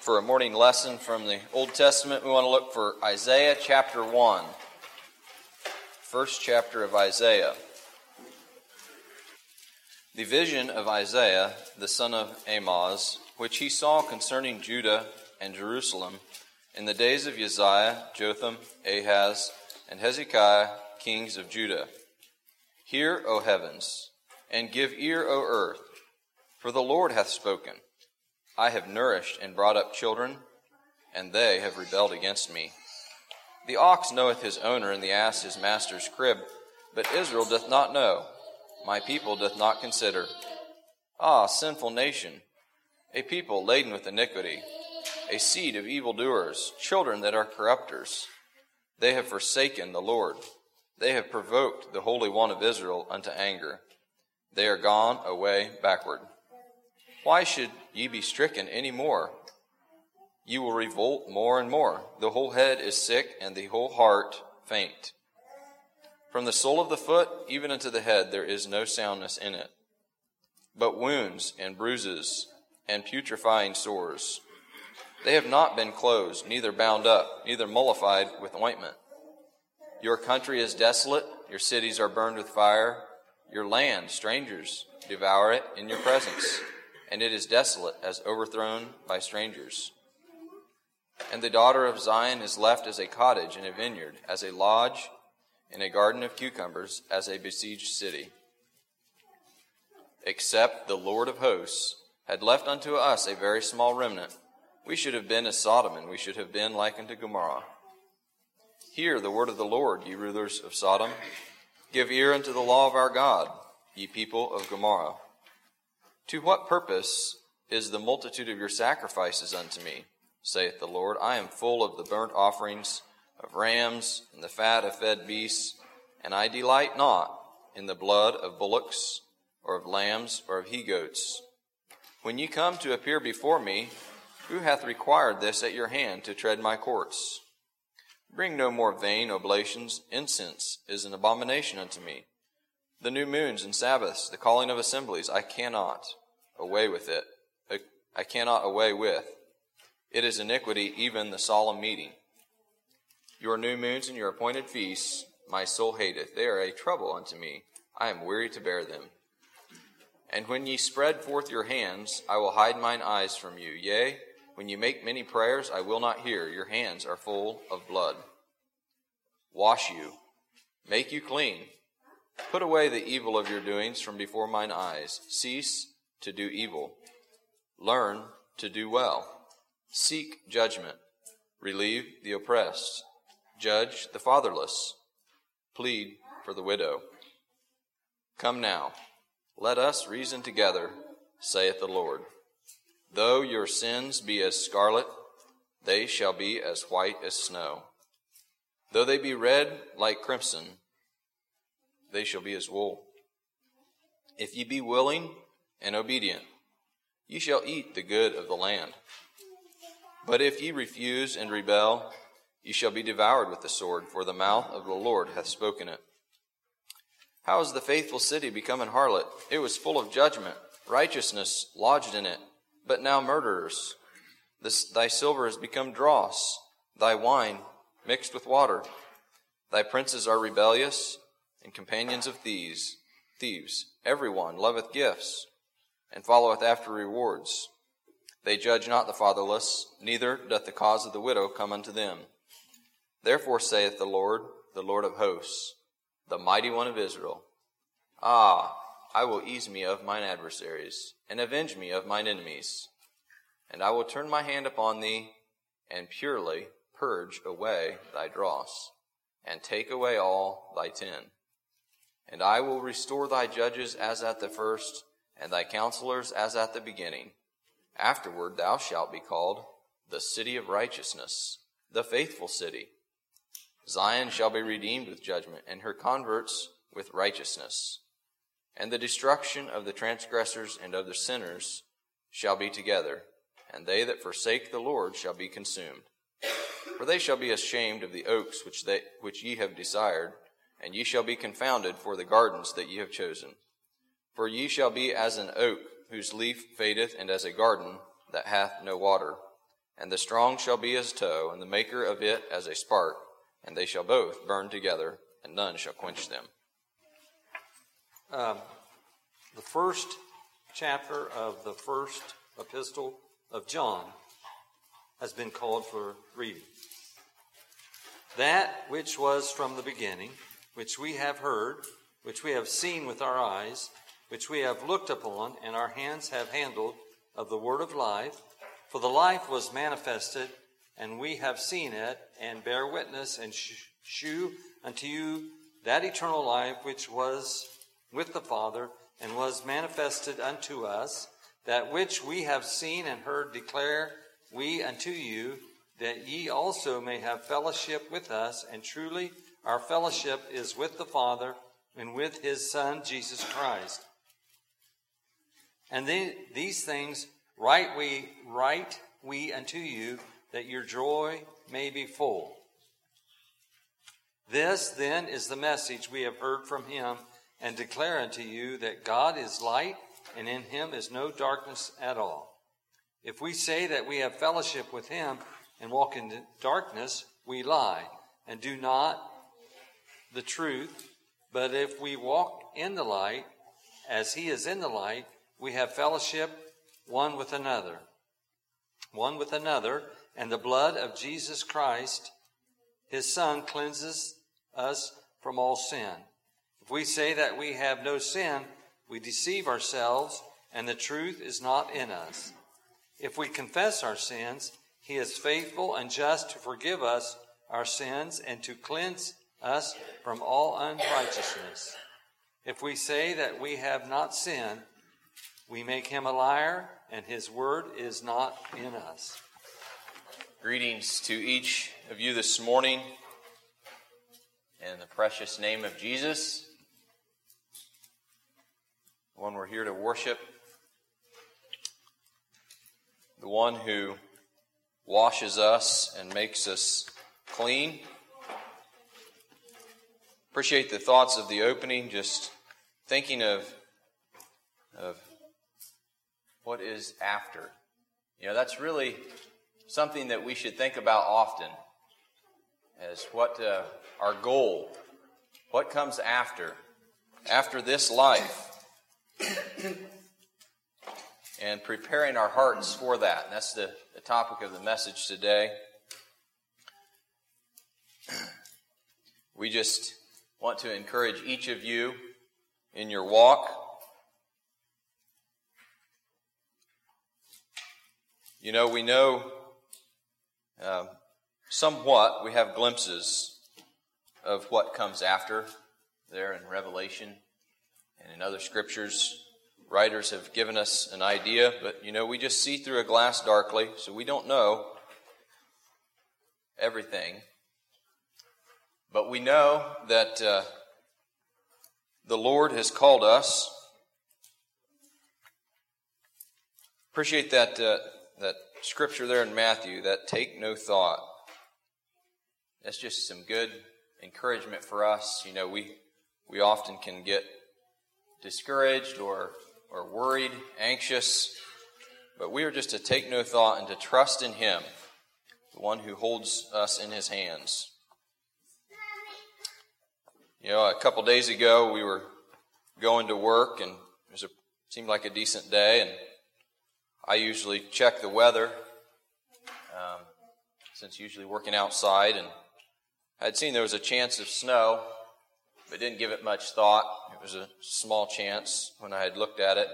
For a morning lesson from the Old Testament, we want to look for Isaiah chapter 1, first chapter of Isaiah. The vision of Isaiah, the son of Amoz, which he saw concerning Judah and Jerusalem in the days of Uzziah, Jotham, Ahaz, and Hezekiah, kings of Judah. Hear, O heavens, and give ear, O earth, for the Lord hath spoken. I have nourished and brought up children, and they have rebelled against me. The ox knoweth his owner, and the ass his master's crib, but Israel doth not know, my people doth not consider. Ah, sinful nation, a people laden with iniquity, a seed of evildoers, children that are corrupters. They have forsaken the Lord. They have provoked the Holy One of Israel unto anger. They are gone away backward. Why should ye be stricken any more? You will revolt more and more. The whole head is sick, and the whole heart faint. From the sole of the foot even unto the head there is no soundness in it, but wounds and bruises and putrefying sores. They have not been closed, neither bound up, neither mollified with ointment. Your country is desolate, your cities are burned with fire, your land, strangers, devour it in your presence. And it is desolate as overthrown by strangers. And the daughter of Zion is left as a cottage in a vineyard, as a lodge in a garden of cucumbers, as a besieged city. Except the Lord of hosts had left unto us a very small remnant, we should have been as Sodom, and we should have been like unto Gomorrah. Hear the word of the Lord, ye rulers of Sodom. Give ear unto the law of our God, ye people of Gomorrah. To what purpose is the multitude of your sacrifices unto me, saith the Lord? I am full of the burnt offerings of rams and the fat of fed beasts, and I delight not in the blood of bullocks or of lambs or of he-goats. When ye come to appear before me, who hath required this at your hand to tread my courts? Bring no more vain oblations. Incense is an abomination unto me. The new moons and Sabbaths, the calling of assemblies, I cannot away with. It is iniquity, even the solemn meeting. Your new moons and your appointed feasts my soul hateth. They are a trouble unto me. I am weary to bear them. And when ye spread forth your hands, I will hide mine eyes from you. Yea, when ye make many prayers, I will not hear. Your hands are full of blood. Wash you, make you clean. Put away the evil of your doings from before mine eyes. Cease to do evil. Learn to do well. Seek judgment. Relieve the oppressed. Judge the fatherless. Plead for the widow. Come now, let us reason together, saith the Lord. Though your sins be as scarlet, they shall be as white as snow. Though they be red like crimson, they shall be as wool. If ye be willing and obedient, ye shall eat the good of the land. But if ye refuse and rebel, ye shall be devoured with the sword, for the mouth of the Lord hath spoken it. How is the faithful city become an harlot? It was full of judgment, righteousness lodged in it, but now murderers. Thy silver is become dross, thy wine mixed with water. Thy princes are rebellious, and companions of thieves. Every one loveth gifts, and followeth after rewards. They judge not the fatherless, neither doth the cause of the widow come unto them. Therefore saith the Lord of hosts, the mighty one of Israel, Ah, I will ease me of mine adversaries, and avenge me of mine enemies. And I will turn my hand upon thee, and purely purge away thy dross, and take away all thy tin. And I will restore thy judges as at the first, and thy counselors as at the beginning. Afterward thou shalt be called the city of righteousness, the faithful city. Zion shall be redeemed with judgment, and her converts with righteousness. And the destruction of the transgressors and of the sinners shall be together, and they that forsake the Lord shall be consumed. For they shall be ashamed of the oaks which ye have desired, and ye shall be confounded for the gardens that ye have chosen. For ye shall be as an oak whose leaf fadeth, and as a garden that hath no water. And the strong shall be as tow, and the maker of it as a spark, and they shall both burn together, and none shall quench them. The first chapter of the first epistle of John has been called for reading. That which was from the beginning, which we have heard, which we have seen with our eyes, which we have looked upon, and our hands have handled of the word of life. For the life was manifested, and we have seen it, and bear witness, and shew unto you that eternal life which was with the Father, and was manifested unto us. That which we have seen and heard declare we unto you, that ye also may have fellowship with us. And truly our fellowship is with the Father and with his Son, Jesus Christ. And these things write we unto you, that your joy may be full. This, then, is the message we have heard from him and declare unto you, that God is light, and in him is no darkness at all. If we say that we have fellowship with him and walk in darkness, we lie and do not the truth. But if we walk in the light, as he is in the light, we have fellowship one with another, and the blood of Jesus Christ, his Son, cleanses us from all sin. If we say that we have no sin, we deceive ourselves, and the truth is not in us. If we confess our sins, he is faithful and just to forgive us our sins and to cleanse us from all unrighteousness. If we say that we have not sinned, we make him a liar, and his word is not in us. Greetings to each of you this morning in the precious name of Jesus. The one we're here to worship, the one who washes us and makes us clean. Appreciate the thoughts of the opening, just thinking of what is after. You know, that's really something that we should think about often, as what our goal, what comes after this life. And preparing our hearts for that. And that's the topic of the message today. We just want to encourage each of you in your walk. You know, we know somewhat, we have glimpses of what comes after there in Revelation. And in other scriptures, writers have given us an idea, but you know, we just see through a glass darkly, so we don't know everything. But we know that the Lord has called us. Appreciate that scripture there in Matthew, that take no thought. That's just some good encouragement for us. You know, we often can get discouraged or worried, anxious, but we are just to take no thought and to trust in him, the one who holds us in his hands. You know, a couple days ago we were going to work, and it seemed like a decent day, and I usually check the weather, since usually working outside, and I'd seen there was a chance of snow, but didn't give it much thought. It was a small chance when I had looked at it.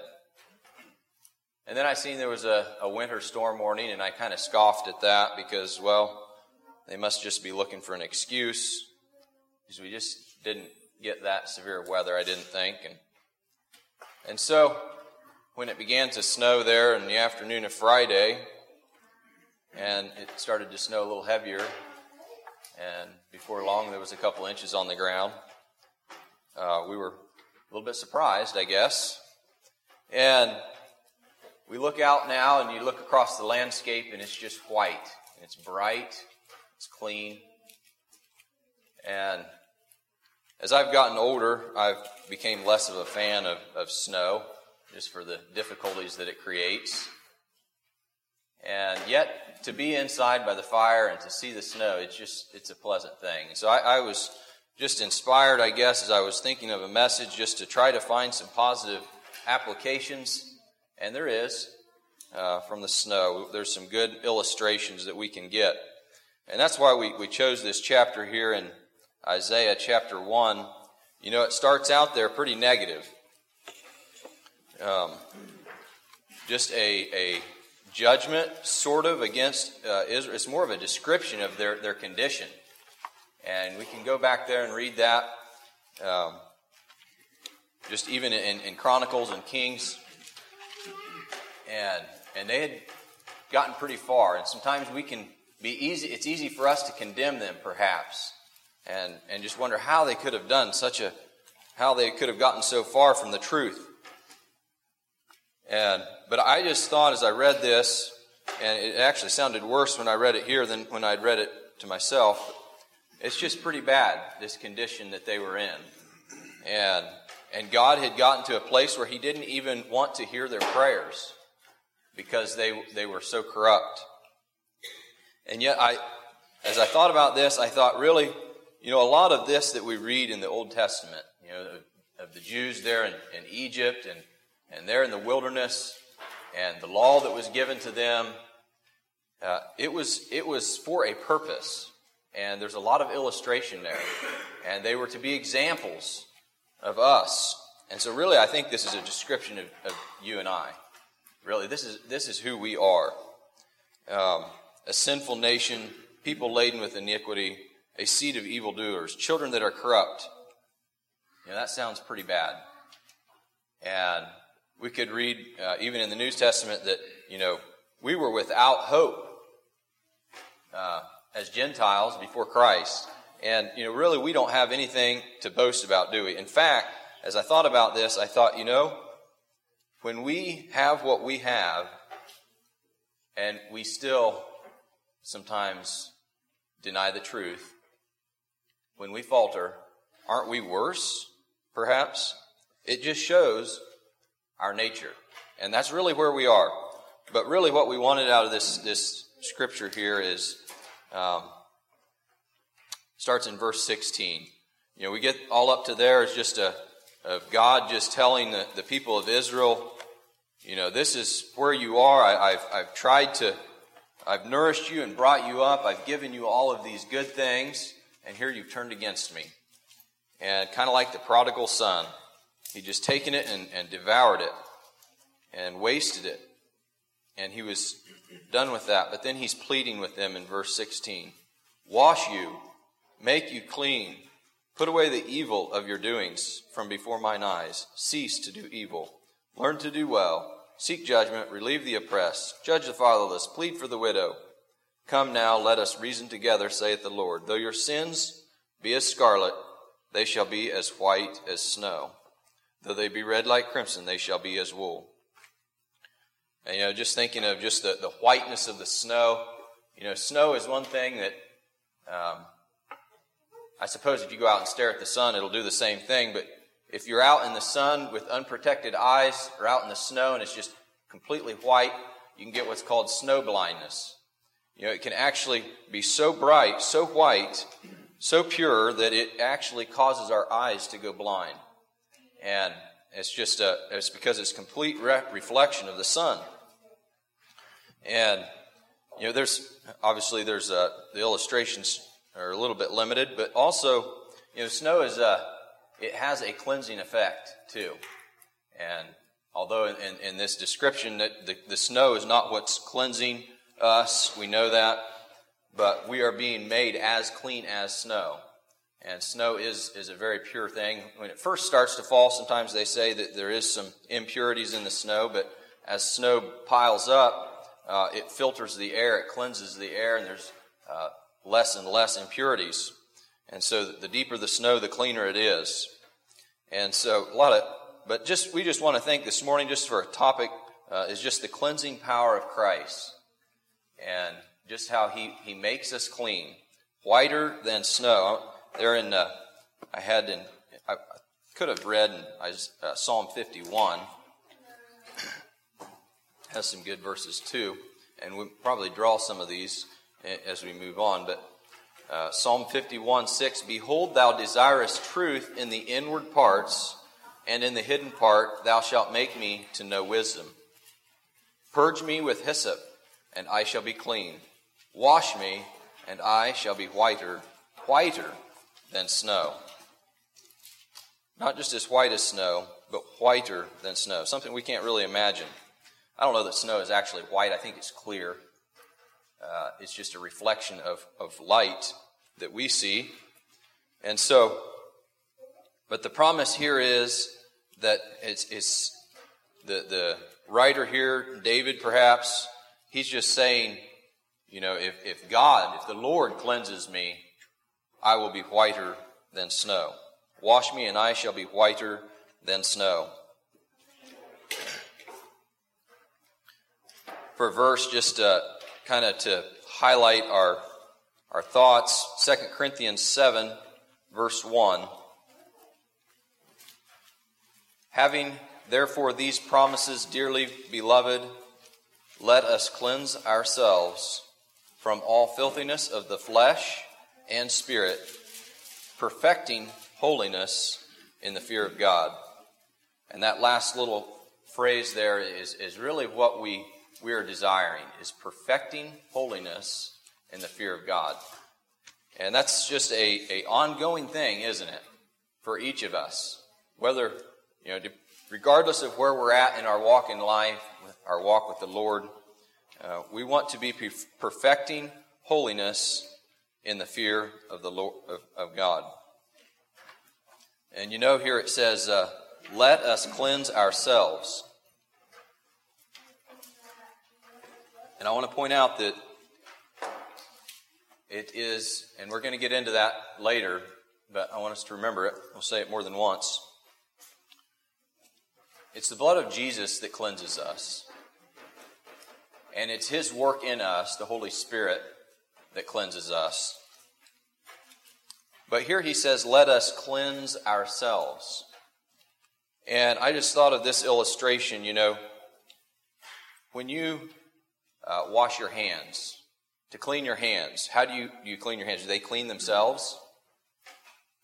And then I seen there was a winter storm warning, and I kind of scoffed at that because, well, they must just be looking for an excuse, because we just didn't get that severe weather, I didn't think. And so when it began to snow there in the afternoon of Friday, and it started to snow a little heavier, and before long there was a couple inches on the ground, we were a little bit surprised, I guess. And we look out now, and you look across the landscape, and it's just white. It's bright. It's clean. And as I've gotten older, I've became less of a fan of snow, just for the difficulties that it creates. And yet, to be inside by the fire and to see the snow, it's a pleasant thing. So I was just inspired, I guess, as I was thinking of a message, just to try to find some positive applications, and there is, from the snow. There's some good illustrations that we can get. And that's why we chose this chapter here in Isaiah chapter 1. You know, it starts out there pretty negative. Just a judgment, sort of, against Israel. It's more of a description of their condition. And we can go back there and read that, just even in Chronicles and Kings. And they had gotten pretty far. And sometimes we can be easy. It's easy for us to condemn them, perhaps, and just wonder how they could have done how they could have gotten so far from the truth. But I just thought as I read this, and it actually sounded worse when I read it here than when I'd read it to myself. It's just pretty bad, this condition that they were in. And God had gotten to a place where he didn't even want to hear their prayers because they were so corrupt. And yet, as I thought about this, I thought, really, you know, a lot of this that we read in the Old Testament, you know, of the Jews there in Egypt and there in the wilderness and the law that was given to them, it was for a purpose. And there's a lot of illustration there. And they were to be examples of us. And so really, I think this is a description of you and I. Really, this is who we are. A sinful nation, people laden with iniquity, a seed of evildoers, children that are corrupt. You know, that sounds pretty bad. And we could read, even in the New Testament, that, you know, we were without hope. As Gentiles before Christ. And, you know, really we don't have anything to boast about, do we? In fact, as I thought about this, I thought, you know, when we have what we have, and we still sometimes deny the truth, when we falter, aren't we worse, perhaps? It just shows our nature. And that's really where we are. But really what we wanted out of this scripture here is, starts in verse 16. You know, we get all up to there is just of God just telling the people of Israel, you know, this is where you are. I've nourished you and brought you up. I've given you all of these good things, and here you've turned against me. And kind of like the prodigal son, he just taken it and devoured it and wasted it. And he was done with that. But then he's pleading with them in verse 16. Wash you, make you clean, put away the evil of your doings from before mine eyes. Cease to do evil, learn to do well, seek judgment, relieve the oppressed, judge the fatherless, plead for the widow. Come now, let us reason together, saith the Lord. Though your sins be as scarlet, they shall be as white as snow. Though they be red like crimson, they shall be as wool. And, you know, just thinking of just the whiteness of the snow. You know, snow is one thing that, I suppose if you go out and stare at the sun, it'll do the same thing. But if you're out in the sun with unprotected eyes or out in the snow and it's just completely white, you can get what's called snow blindness. You know, it can actually be so bright, so white, so pure that it actually causes our eyes to go blind. And it's just it's because it's complete reflection of the sun. And, you know, there's the illustrations are a little bit limited, but also, you know, snow is, it has a cleansing effect too. And although in this description that the snow is not what's cleansing us, we know that, but we are being made as clean as snow. And snow is a very pure thing. When it first starts to fall, sometimes they say that there is some impurities in the snow, but as snow piles up, it filters the air, it cleanses the air, and there's less and less impurities. And so the deeper the snow, the cleaner it is. And so we just want to think this morning just for a topic is just the cleansing power of Christ and just how he makes us clean, whiter than snow. There in, I could have read in Psalm 51. Has some good verses too. and we'll probably draw some of these as we move on, but Psalm 51:6, Behold, thou desirest truth in the inward parts, and in the hidden part thou shalt make me to know wisdom. Purge me with hyssop, and I shall be clean. Wash me, and I shall be whiter than snow. Not just as white as snow, but whiter than snow, something we can't really imagine. I don't know that snow is actually white. I think it's clear. It's just a reflection of light that we see. And so, but the promise here is that it's the writer here, David perhaps, he's just saying, you know, if the Lord cleanses me, I will be whiter than snow. Wash me and I shall be whiter than snow. For a verse, just kind of to highlight our thoughts, 2 Corinthians 7, verse 1. Having therefore these promises, dearly beloved, let us cleanse ourselves from all filthiness of the flesh and spirit, perfecting holiness in the fear of God. And that last little phrase there is really what we are desiring, is perfecting holiness in the fear of God. And that's just a ongoing thing, isn't it, for each of us? Whether, you know, regardless of where we're at in our walk in life, our walk with the Lord, we want to be perfecting holiness in the fear of the Lord, of God. And you know, here it says, let us cleanse ourselves. And I want to point out that it is, and we're going to get into that later, but I want us to remember it. We'll say it more than once. It's the blood of Jesus that cleanses us. And it's His work in us, the Holy Spirit, that cleanses us. But here he says, let us cleanse ourselves. And I just thought of this illustration, you know, when you wash your hands, to clean your hands, how do you clean your hands? Do they clean themselves?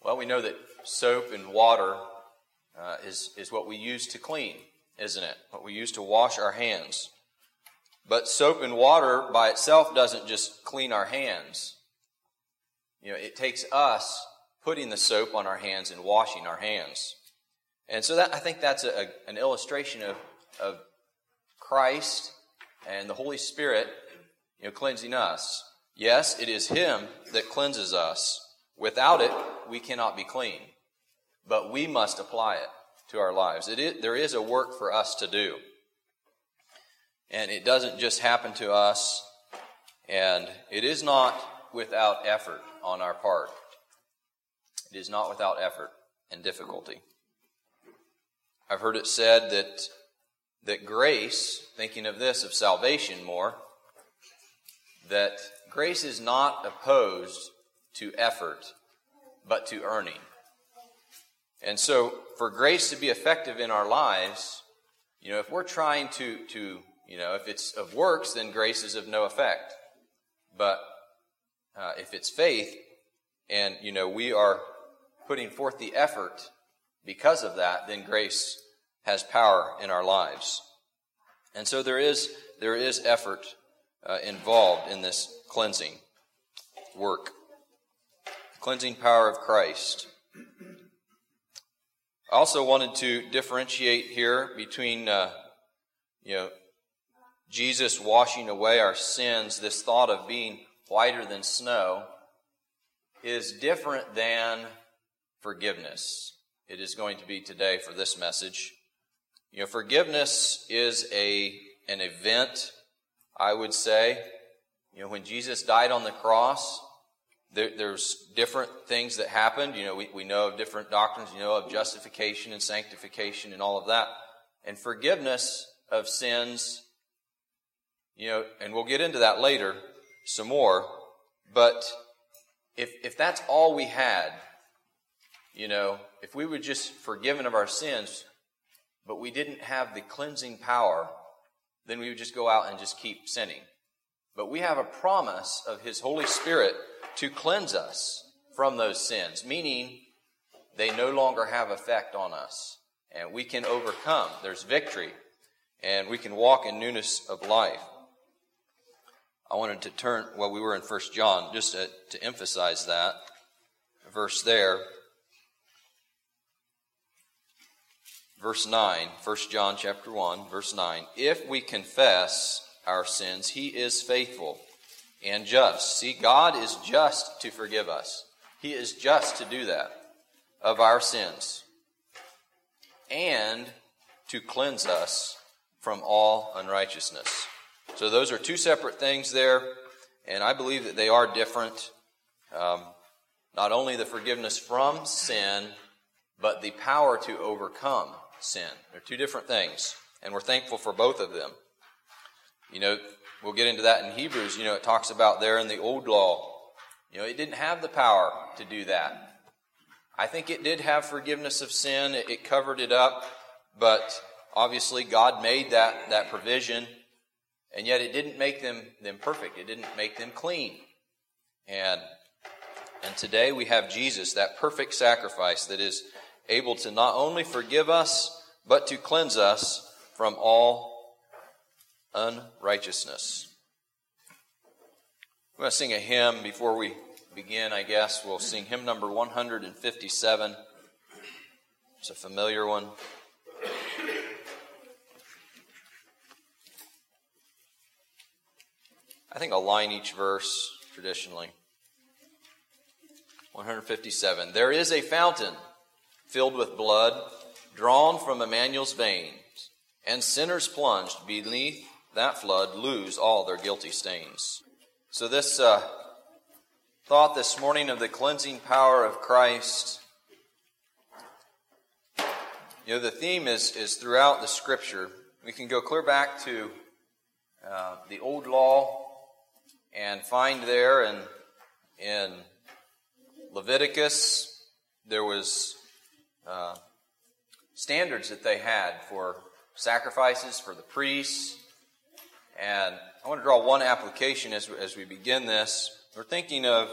Well, we know that soap and water is what we use to clean, isn't it? What we use to wash our hands. But soap and water by itself doesn't just clean our hands. You know, it takes us putting the soap on our hands and washing our hands. And so that, I think that's an illustration of Christ and the Holy Spirit, you know, cleansing us. Yes, it is Him that cleanses us. Without it, we cannot be clean. But we must apply it to our lives. There is a work for us to do. And it doesn't just happen to us. And it is not without effort on our part. It is not without effort and difficulty. I've heard it said that grace, thinking of this, of salvation more, that grace is not opposed to effort, but to earning. And so, for grace to be effective in our lives, you know, if we're trying to you know, if it's of works, then grace is of no effect. But if it's faith, and, you know, we are putting forth the effort because of that, then grace has power in our lives. And so there is effort involved in this cleansing work. The cleansing power of Christ. I also wanted to differentiate here between, you know, Jesus washing away our sins. This thought of being whiter than snow is different than forgiveness. It is going to be today for this message. You know, forgiveness is an event, I would say. You know, when Jesus died on the cross, there's different things that happened. You know, we know of different doctrines, you know, of justification and sanctification and all of that. And forgiveness of sins, you know, and we'll get into that later some more. But if that's all we had, you know, if we were just forgiven of our sins, but we didn't have the cleansing power, then we would just go out and just keep sinning. But we have a promise of His Holy Spirit to cleanse us from those sins, meaning they no longer have effect on us, and we can overcome. There's victory, and we can walk in newness of life. I wanted to turn, well, we were in 1 John, just to emphasize that verse there. Verse 9, 1 John chapter 1, verse 9. If we confess our sins, He is faithful and just. See, God is just to forgive us. He is just to do that, of our sins, and to cleanse us from all unrighteousness. So those are two separate things there, and I believe that they are different. Not only the forgiveness from sin, but the power to overcome sin. They're two different things, and we're thankful for both of them. You know, we'll get into that in Hebrews. You know, it talks about there in the old law, you know, it didn't have the power to do that. I think it did have forgiveness of sin. It covered it up, but obviously God made that provision. And yet it didn't make them perfect. It didn't make them clean. And today we have Jesus, that perfect sacrifice that is able to not only forgive us, but to cleanse us from all unrighteousness. I'm going to sing a hymn before we begin, I guess. We'll sing hymn number 157. It's a familiar one. I think I'll line each verse traditionally. 157. There is a fountain filled with blood, drawn from Emmanuel's veins, and sinners plunged beneath that flood lose all their guilty stains. So this thought this morning of the cleansing power of Christ, you know, the theme is throughout the Scripture. We can go clear back to the old law, and find there in Leviticus, there was standards that they had for sacrifices, for the priests. And I want to draw one application as we begin this. We're thinking of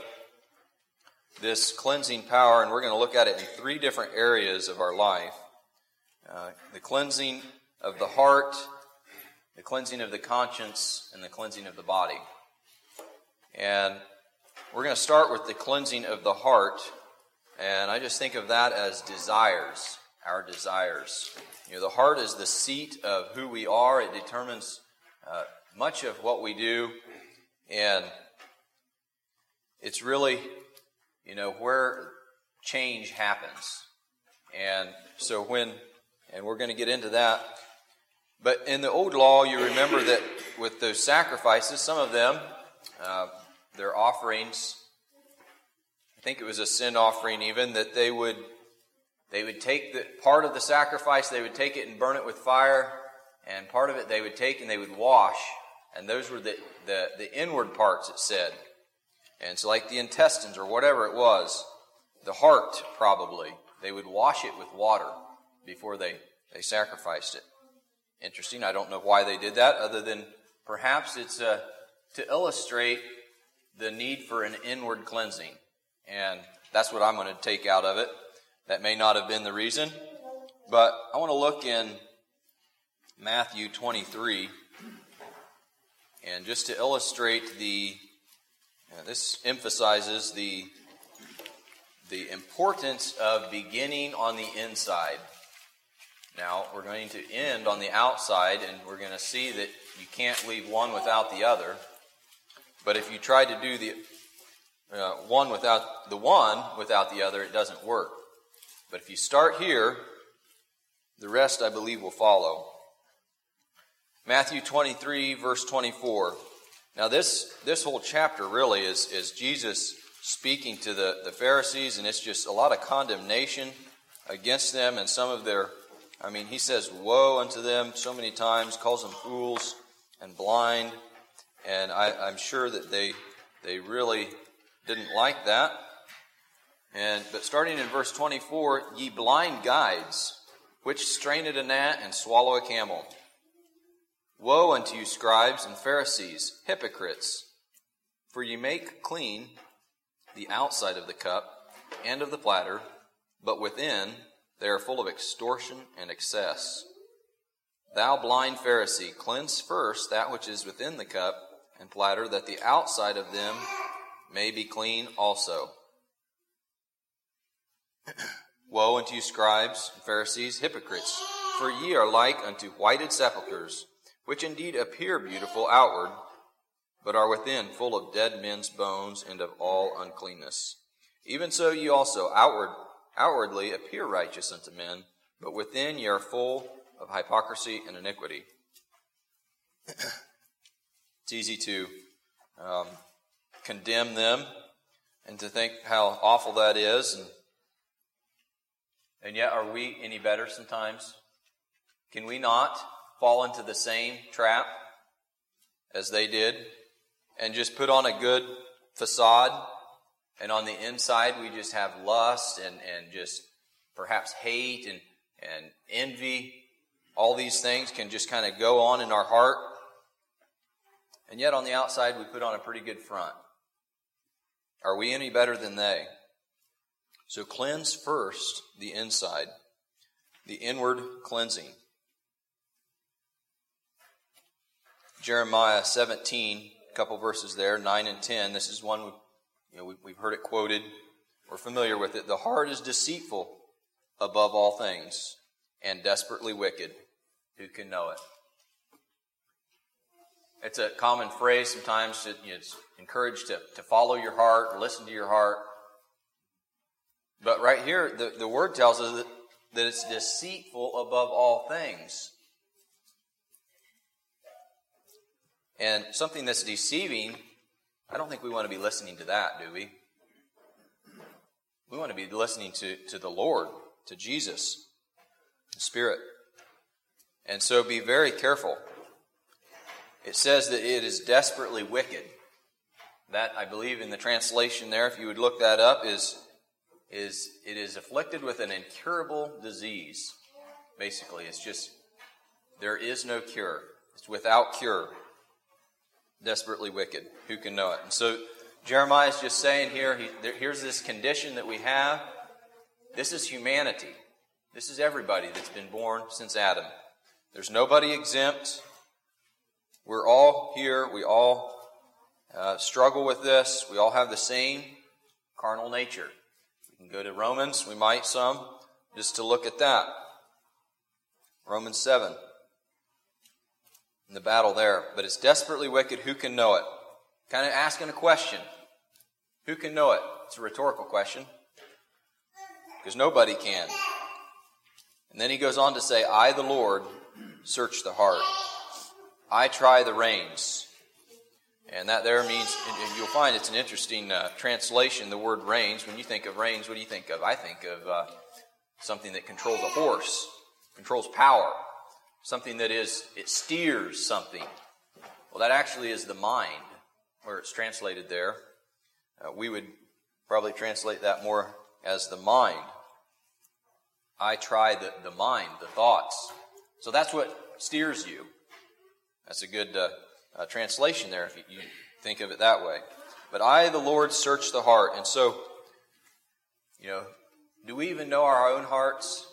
this cleansing power, and we're going to look at it in three different areas of our life. The cleansing of the heart, the cleansing of the conscience, and the cleansing of the body. And we're going to start with the cleansing of the heart, and I just think of that as desires, our desires. You know, the heart is the seat of who we are. It determines much of what we do, and it's really, you know, where change happens. And so and we're going to get into that, but in the old law, you remember that with those sacrifices, some of them, their offerings, I think it was a sin offering even, that they would take the part of the sacrifice, they would take it and burn it with fire, and part of it they would take and they would wash, and those were the inward parts, it said. And so like the intestines or whatever it was, the heart probably, they would wash it with water before they sacrificed it. Interesting, I don't know why they did that, other than perhaps it's to illustrate the need for an inward cleansing. And that's what I'm going to take out of it. That may not have been the reason, but I want to look in Matthew 23, and just to illustrate this emphasizes the importance of beginning on the inside. Now, we're going to end on the outside, and we're going to see that you can't leave one without the other. But if you try to do the one without the other, it doesn't work. But if you start here, the rest, I believe, will follow. Matthew 23, verse 24. Now, this whole chapter really is Jesus speaking to the Pharisees, and it's just a lot of condemnation against them and some of their... I mean, he says, woe unto them so many times, calls them fools and blind. And I'm sure that they really didn't like that. But starting in verse 24, ye blind guides, which strain at a gnat and swallow a camel. Woe unto you, scribes and Pharisees, hypocrites! For you make clean the outside of the cup and of the platter, but within they are full of extortion and excess. Thou blind Pharisee, cleanse first that which is within the cup and platter, that the outside of them may be clean also. Woe unto you, scribes and Pharisees, hypocrites! For ye are like unto whited sepulchres, which indeed appear beautiful outward, but are within full of dead men's bones and of all uncleanness. Even so ye also outwardly appear righteous unto men, but within ye are full of hypocrisy and iniquity. It's easy to condemn them and to think how awful that is. And yet, are we any better sometimes? Can we not fall into the same trap as they did and just put on a good facade, and on the inside we just have lust and just perhaps hate and envy? All these things can just kind of go on in our heart. And yet on the outside we put on a pretty good front. Are we any better than they? So cleanse first the inside, the inward cleansing. Jeremiah 17, a couple verses there, 9 and 10. This is one we've heard it quoted. We're familiar with it. The heart is deceitful above all things and desperately wicked. Who can know it? It's a common phrase sometimes. It's encouraged to follow your heart or listen to your heart. But right here, the word tells us that it's deceitful above all things. And something that's deceiving, I don't think we want to be listening to that, do we? We want to be listening to the Lord, to Jesus, the Spirit. And so be very careful. It says that it is desperately wicked. That, I believe, in the translation there, if you would look that up, is it is afflicted with an incurable disease. Basically, it's just, there is no cure. It's without cure. Desperately wicked. Who can know it? And so Jeremiah is just saying here, here's this condition that we have. This is humanity. This is everybody that's been born since Adam. There's nobody exempt. We're all here. We all struggle with this. We all have the same carnal nature. We can go to Romans. We might some, just to look at that. Romans 7. In the battle there, but it's desperately wicked. Who can know it? Kind of asking a question. Who can know it? It's a rhetorical question, because nobody can. And then he goes on to say, I, the Lord, search the heart. I try the reins. And that there means, and you'll find it's an interesting translation, the word reins. When you think of reins, what do you think of? I think of something that controls a horse, controls power. Something that is, it steers something. Well, that actually is the mind, where it's translated there. We would probably translate that more as the mind. I try the mind, the thoughts. So that's what steers you. That's a good translation there, if you think of it that way. But I, the Lord, search the heart. And so, do we even know our own hearts?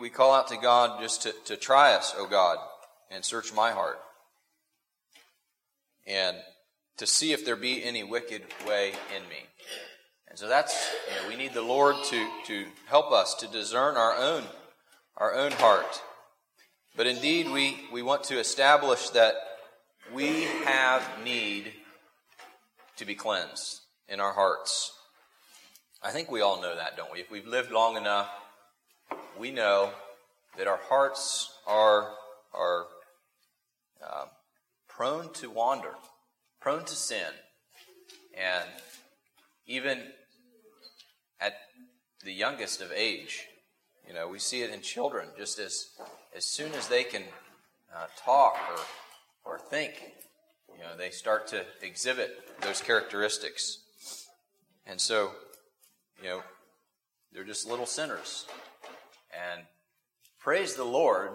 We call out to God just to try us, O God, and search my heart, and to see if there be any wicked way in me. And so that's, we need the Lord to help us to discern our own heart. But indeed, we want to establish that we have need to be cleansed in our hearts. I think we all know that, don't we? If we've lived long enough, we know that our hearts are prone to wander, prone to sin. And even at the youngest of age, we see it in children. Just as soon as they can talk or think, they start to exhibit those characteristics. And so, they're just little sinners. And praise the Lord,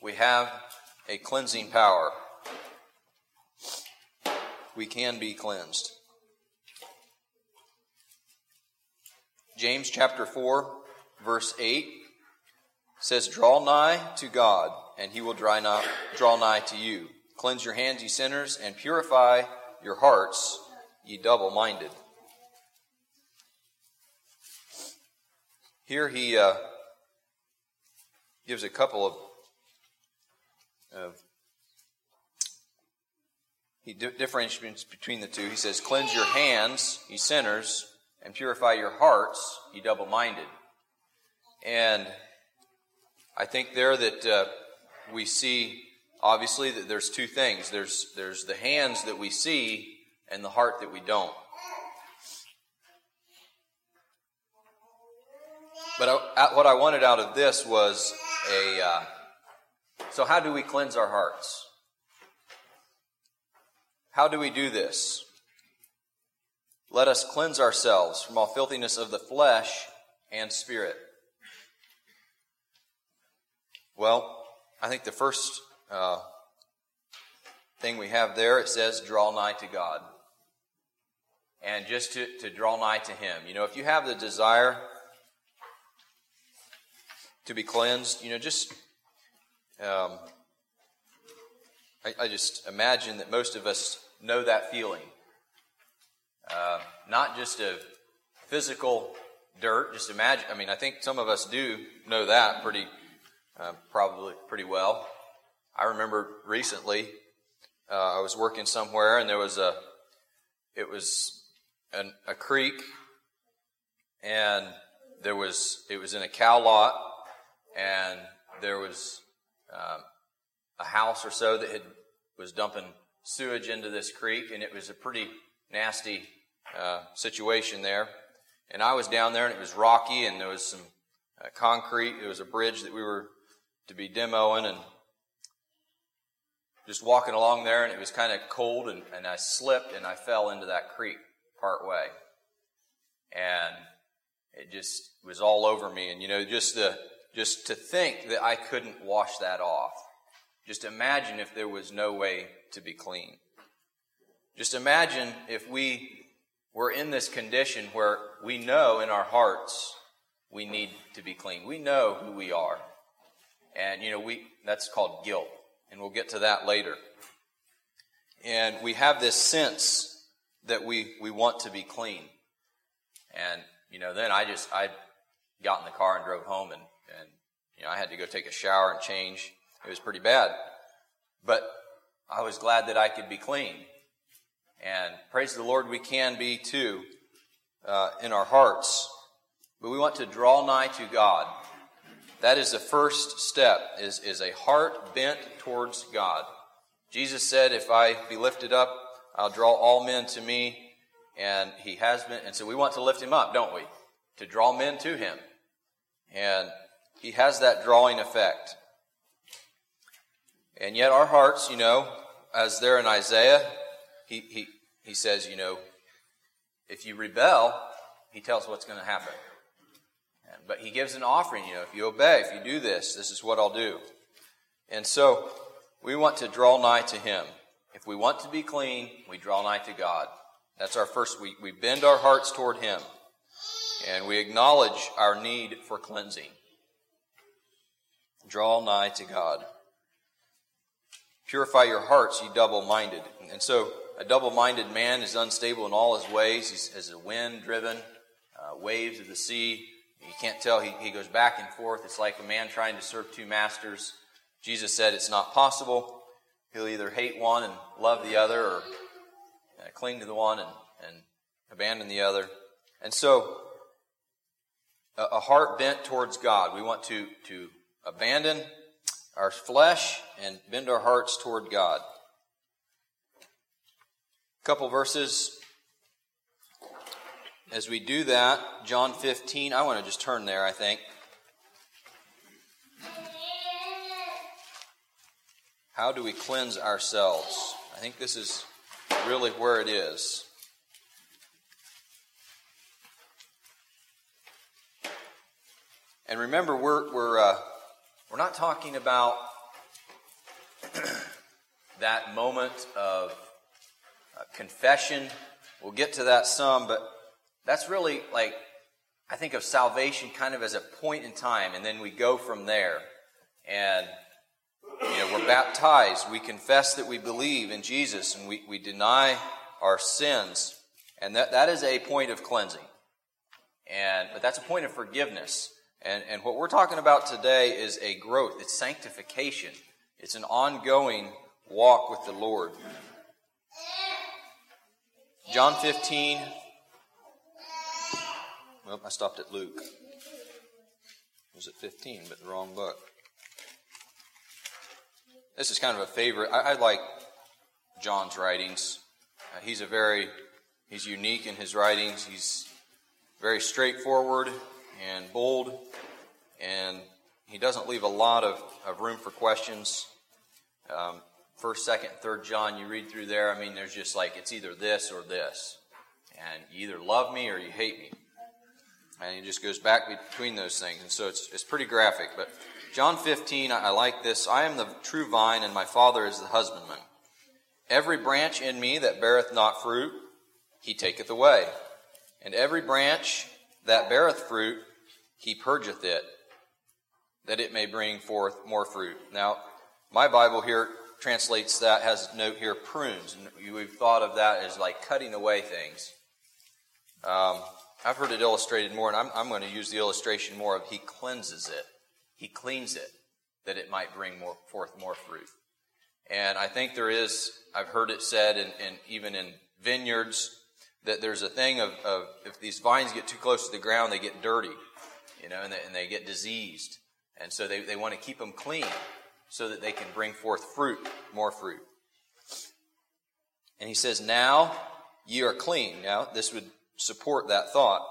we have a cleansing power. We can be cleansed. James chapter 4, verse 8 says, "Draw nigh to God, and he will draw nigh to you. Cleanse your hands, ye sinners, and purify your hearts, ye double-minded." Here he gives a couple of he differentiates between the two. He says, "Cleanse your hands, ye sinners, and purify your hearts, ye double-minded." And I think there that we see, obviously, that there's two things. There's the hands that we see and the heart that we don't. But what I wanted out of this was so how do we cleanse our hearts? How do we do this? Let us cleanse ourselves from all filthiness of the flesh and spirit. Well, I think the first thing we have there, it says, draw nigh to God. And just to draw nigh to Him. You know, if you have the desire to be cleansed, you know, just, I just imagine that most of us know that feeling. Not just a physical dirt, just imagine. I mean, I think some of us do know that pretty well. I remember recently I was working somewhere and there was a creek, and it was in a cow lot, and there was a house or so that was dumping sewage into this creek, and it was a pretty nasty situation there. And I was down there, and it was rocky, and there was some concrete. There was a bridge that we were to be demoing, and just walking along there, and it was kind of cold, and I slipped, and I fell into that creek part way. And it just was all over me. And, you know, just to think that I couldn't wash that off. Just imagine if there was no way to be clean. Just imagine if we were in this condition where we know in our hearts we need to be clean. We know who we are. And, you know, that's called guilt. And we'll get to that later. And we have this sense that we want to be clean. And, you know, then I got in the car and drove home, and you know, I had to go take a shower and change. It was pretty bad. But I was glad that I could be clean. And praise the Lord, we can be too in our hearts. But we want to draw nigh to God. That is the first step, is a heart bent towards God. Jesus said, "If I be lifted up, I'll draw all men to me." And He has been. And so we want to lift Him up, don't we? To draw men to Him. And He has that drawing effect. And yet our hearts, you know, as there in Isaiah, He says, you know, if you rebel, He tells what's going to happen. But He gives an offering, you know, if you obey, if you do this, this is what I'll do. And so we want to draw nigh to Him. If we want to be clean, we draw nigh to God. That's our first, we bend our hearts toward Him. And we acknowledge our need for cleansing. Draw nigh to God. Purify your hearts, ye double-minded. And so a double-minded man is unstable in all his ways. He's as a wind-driven, waves of the sea. You can't tell. He goes back and forth. It's like a man trying to serve two masters. Jesus said it's not possible. He'll either hate one and love the other, or cling to the one and abandon the other. And so a heart bent towards God. We want to abandon our flesh and bend our hearts toward God. A couple verses. As we do that, John 15, I want to just turn there, I think. How do we cleanse ourselves? I think this is really where it is. And remember, we're not talking about that moment of confession. We'll get to that some, but that's really like, I think of salvation kind of as a point in time, and then we go from there. And, you know, we're baptized, we confess that we believe in Jesus, and we deny our sins, and that is a point of cleansing. But that's a point of forgiveness. And what we're talking about today is a growth, it's sanctification. It's an ongoing walk with the Lord. John 15. Well, I stopped at Luke. It was at 15, but the wrong book. This is kind of a favorite. I like John's writings. He's unique in his writings. He's very straightforward and bold, and he doesn't leave a lot of room for questions. 1st, 2nd, 3rd John, you read through there, I mean, there's just like, it's either this or this. And you either love me or you hate me. And he just goes back between those things. And so it's pretty graphic. But John 15, I like this. I am the true vine, and my Father is the husbandman. Every branch in me that beareth not fruit, he taketh away. And every branch that beareth fruit, he purgeth it, that it may bring forth more fruit. Now, my Bible here translates that, has a note here, prunes. And we've thought of that as like cutting away things. I've heard it illustrated more, and I'm going to use the illustration more of he cleanses it. He cleans it, that it might bring forth more fruit. And I think there is, I've heard it said, and even in vineyards, that there's a thing of if these vines get too close to the ground, they get dirty, you know, and they get diseased. And so they want to keep them clean, so that they can bring forth fruit, more fruit. And he says, now ye are clean. Now, this would support that thought.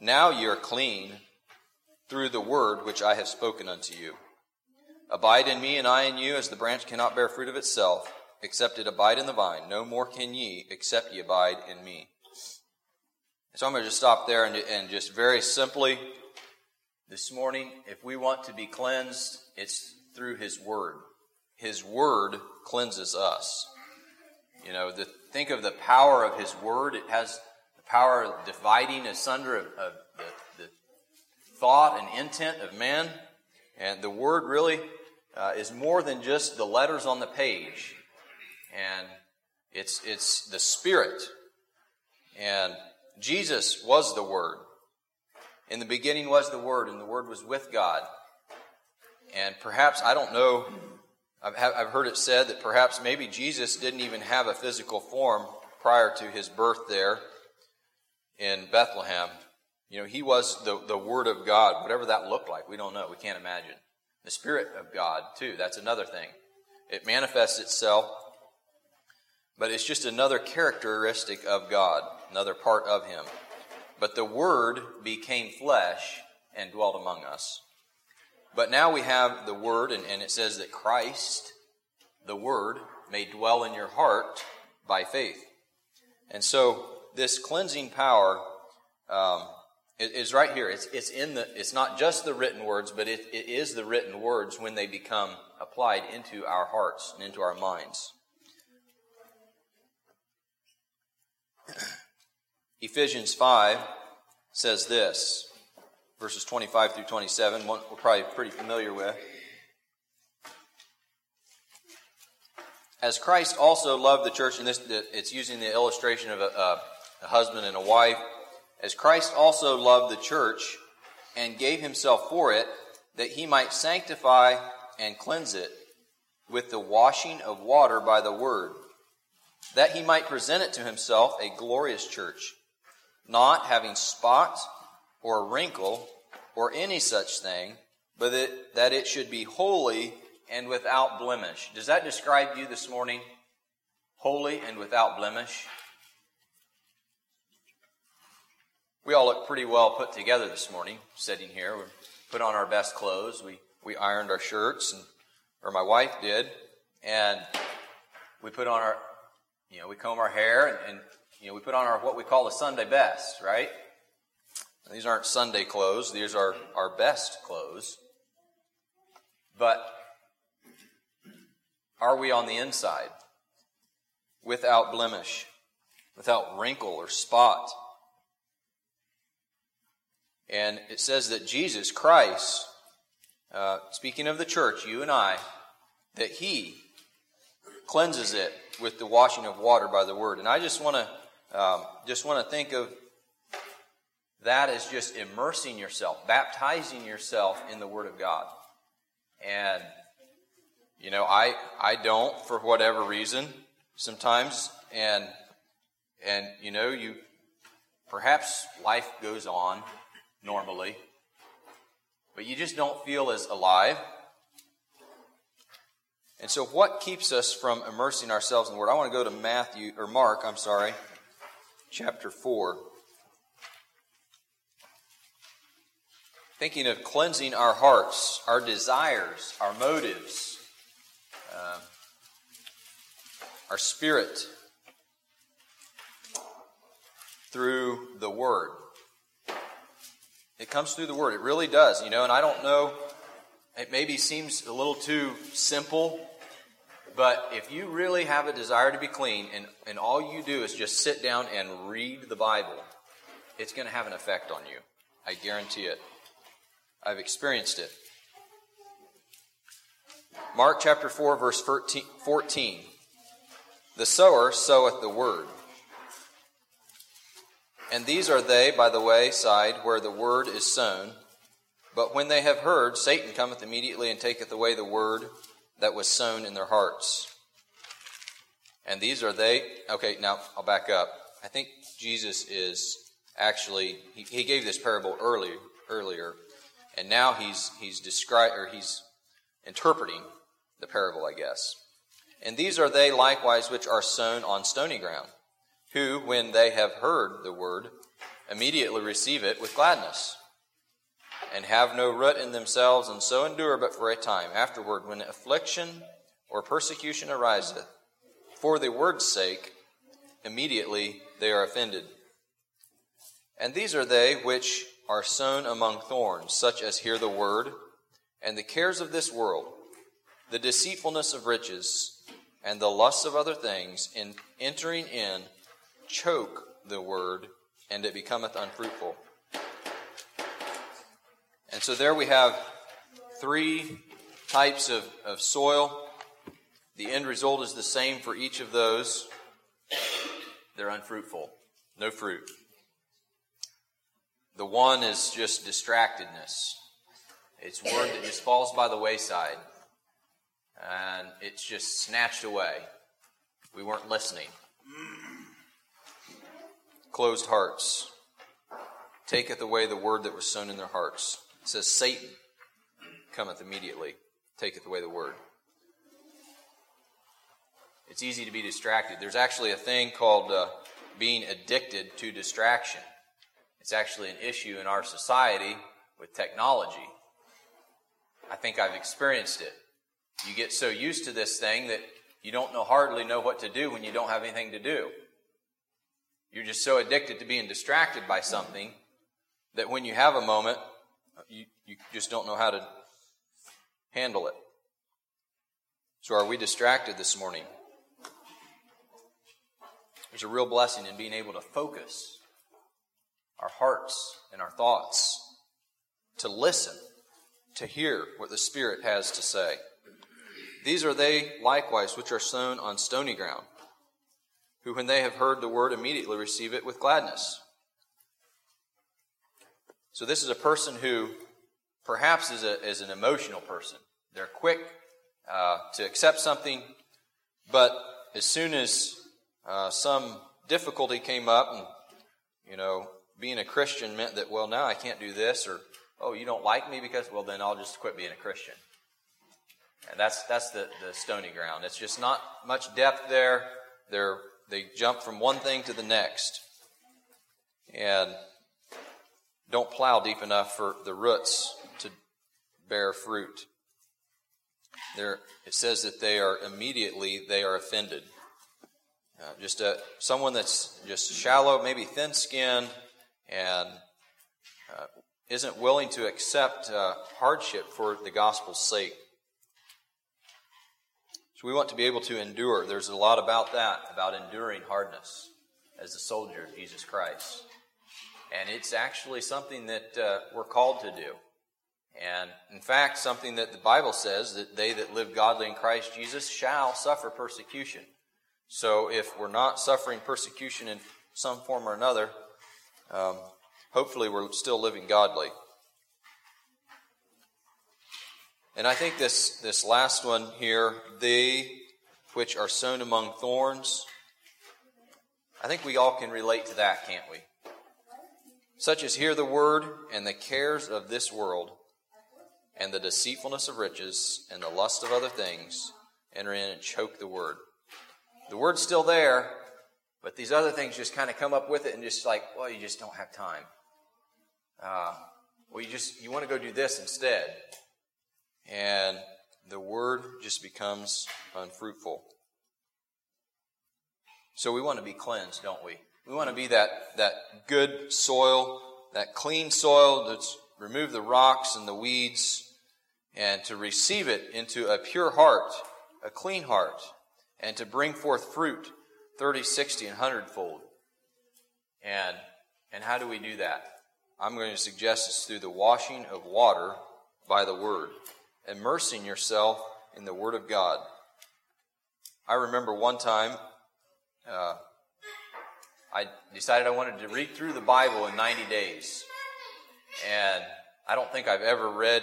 Now ye are clean through the word which I have spoken unto you. Abide in me, and I in you, as the branch cannot bear fruit of itself, except it abide in the vine. No more can ye, except ye abide in me. So I'm going to just stop there and just very simply, this morning, if we want to be cleansed, it's through his word. His word cleanses us. You know, think of the power of his word. It has the power of dividing asunder of the thought and intent of man. And the word really is more than just the letters on the page. And it's the Spirit. And Jesus was the Word. In the beginning was the Word, and the Word was with God. And perhaps, I don't know, I've heard it said that perhaps maybe Jesus didn't even have a physical form prior to his birth there in Bethlehem. You know, he was the Word of God. Whatever that looked like, we don't know. We can't imagine. The Spirit of God, too, that's another thing. It manifests itself, but it's just another characteristic of God, another part of him. But the Word became flesh and dwelt among us. But now we have the Word, and it says that Christ, the Word, may dwell in your heart by faith. And so this cleansing power is right here. It's in the. It's not just the written words, but it is the written words when they become applied into our hearts and into our minds. Ephesians 5 says this. Verses 25 through 27, one we're probably pretty familiar with. As Christ also loved the church, and it's using the illustration of a husband and a wife. As Christ also loved the church and gave himself for it, that he might sanctify and cleanse it with the washing of water by the word, that he might present it to himself a glorious church, not having spot or wrinkle or any such thing, but that it should be holy and without blemish. Does that describe you this morning? Holy and without blemish? We all look pretty well put together this morning, sitting here. We put on our best clothes. We ironed our shirts, or my wife did, and we put on our, you know, we comb our hair, and you know, we put on our what we call the Sunday best, right? These aren't Sunday clothes. These are our best clothes. But Are we on the inside? Without blemish, without wrinkle or spot. And it says that Jesus Christ, speaking of the church, you and I, that He cleanses it with the washing of water by the Word. And I just want to think of that as just immersing yourself, baptizing yourself in the Word of God. And you know, I don't, for whatever reason, sometimes, and you know, you perhaps life goes on normally, but you just don't feel as alive. And so what keeps us from immersing ourselves in the Word? I want to go to Mark, chapter 4. Thinking of cleansing our hearts, our desires, our motives, our spirit through the Word. It comes through the Word. It really does, you know, and I don't know, it maybe seems a little too simple, but if you really have a desire to be clean and all you do is just sit down and read the Bible, it's going to have an effect on you. I guarantee it. I've experienced it. Mark chapter 4, verse 14. The sower soweth the word. And these are they by the wayside where the word is sown. But when they have heard, Satan cometh immediately and taketh away the word that was sown in their hearts. And these are they... Okay, now I'll back up. I think Jesus is actually... He gave this parable earlier, and now he's interpreting the parable, I guess. And these are they likewise which are sown on stony ground, who, when they have heard the word, immediately receive it with gladness, and have no root in themselves, and so endure but for a time. Afterward, when affliction or persecution ariseth, for the word's sake, immediately they are offended. And these are they which are sown among thorns, such as hear the word, and the cares of this world, the deceitfulness of riches, and the lusts of other things, in entering in, choke the word, and it becometh unfruitful. And so there we have three types of soil. The end result is the same for each of those. They're unfruitful. No fruit. The one is just distractedness. It's word that just falls by the wayside. And it's just snatched away. We weren't listening. Closed hearts. Taketh away the word that was sown in their hearts. It says, Satan cometh immediately, taketh away the word. It's easy to be distracted. There's actually a thing called being addicted to distraction. It's actually an issue in our society with technology. I think I've experienced it. You get so used to this thing that you don't hardly know what to do when you don't have anything to do. You're just so addicted to being distracted by something that when you have a moment, you just don't know how to handle it. So are we distracted this morning? There's a real blessing in being able to focus our hearts and our thoughts, to listen, to hear what the Spirit has to say. These are they likewise which are sown on stony ground, who when they have heard the word immediately receive it with gladness. So this is a person who perhaps is an emotional person. They're quick to accept something, but as soon as some difficulty came up, and you know, being a Christian meant that, well, now I can't do this, or, oh, you don't like me because, well, then I'll just quit being a Christian. And that's the stony ground. It's just not much depth there. They jump from one thing to the next and don't plow deep enough for the roots to bear fruit. It says that they are offended. Just someone that's just shallow, maybe thin-skinned, and isn't willing to accept hardship for the gospel's sake. So we want to be able to endure. There's a lot about that, about enduring hardness as a soldier of Jesus Christ. And it's actually something that we're called to do. And in fact, something that the Bible says, that they that live godly in Christ Jesus shall suffer persecution. So if we're not suffering persecution in some form or another, hopefully we're still living godly. And I think this last one here, they which are sown among thorns, I think we all can relate to that, can't we? Such as hear the word, and the cares of this world, and the deceitfulness of riches, and the lust of other things, enter in and choke the word. The word's still there, but these other things just kind of come up with it and just like, well, you just don't have time. You want to go do this instead. And the word just becomes unfruitful. So we want to be cleansed, don't we? We want to be that good soil, that clean soil that's remove the rocks and the weeds, and to receive it into a pure heart, a clean heart, and to bring forth fruit 30, 60, and 100-fold. And how do we do that? I'm going to suggest it's through the washing of water by the Word, immersing yourself in the Word of God. I remember one time I decided I wanted to read through the Bible in 90 days. And I don't think I've ever read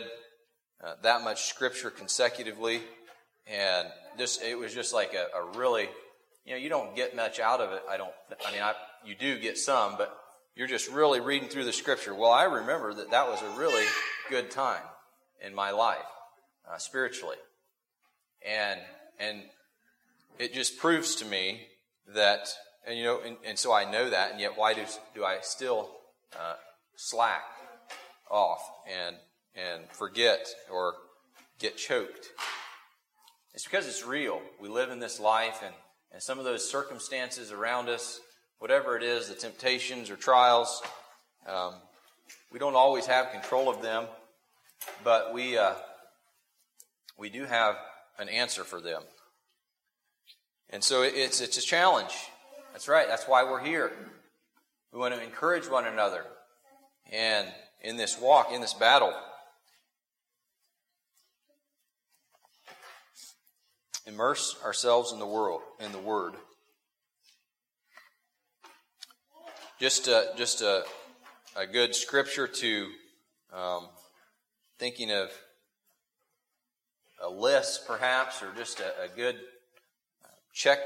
that much Scripture consecutively. And it was just like a really, you don't get much out of it. You do get some, but you're just really reading through the Scripture. Well, I remember that was a really good time in my life, spiritually. And it just proves to me that, and so I know that, and yet why do I still slack off and forget or get choked? It's because it's real. We live in this life, and some of those circumstances around us, whatever it is, the temptations or trials, we don't always have control of them, but we do have an answer for them. And so it's a challenge. That's right. That's why we're here. We want to encourage one another, and in this walk, in this battle. Immerse ourselves in the world, in the Word. Just a good scripture to thinking of a list, perhaps, or just a good check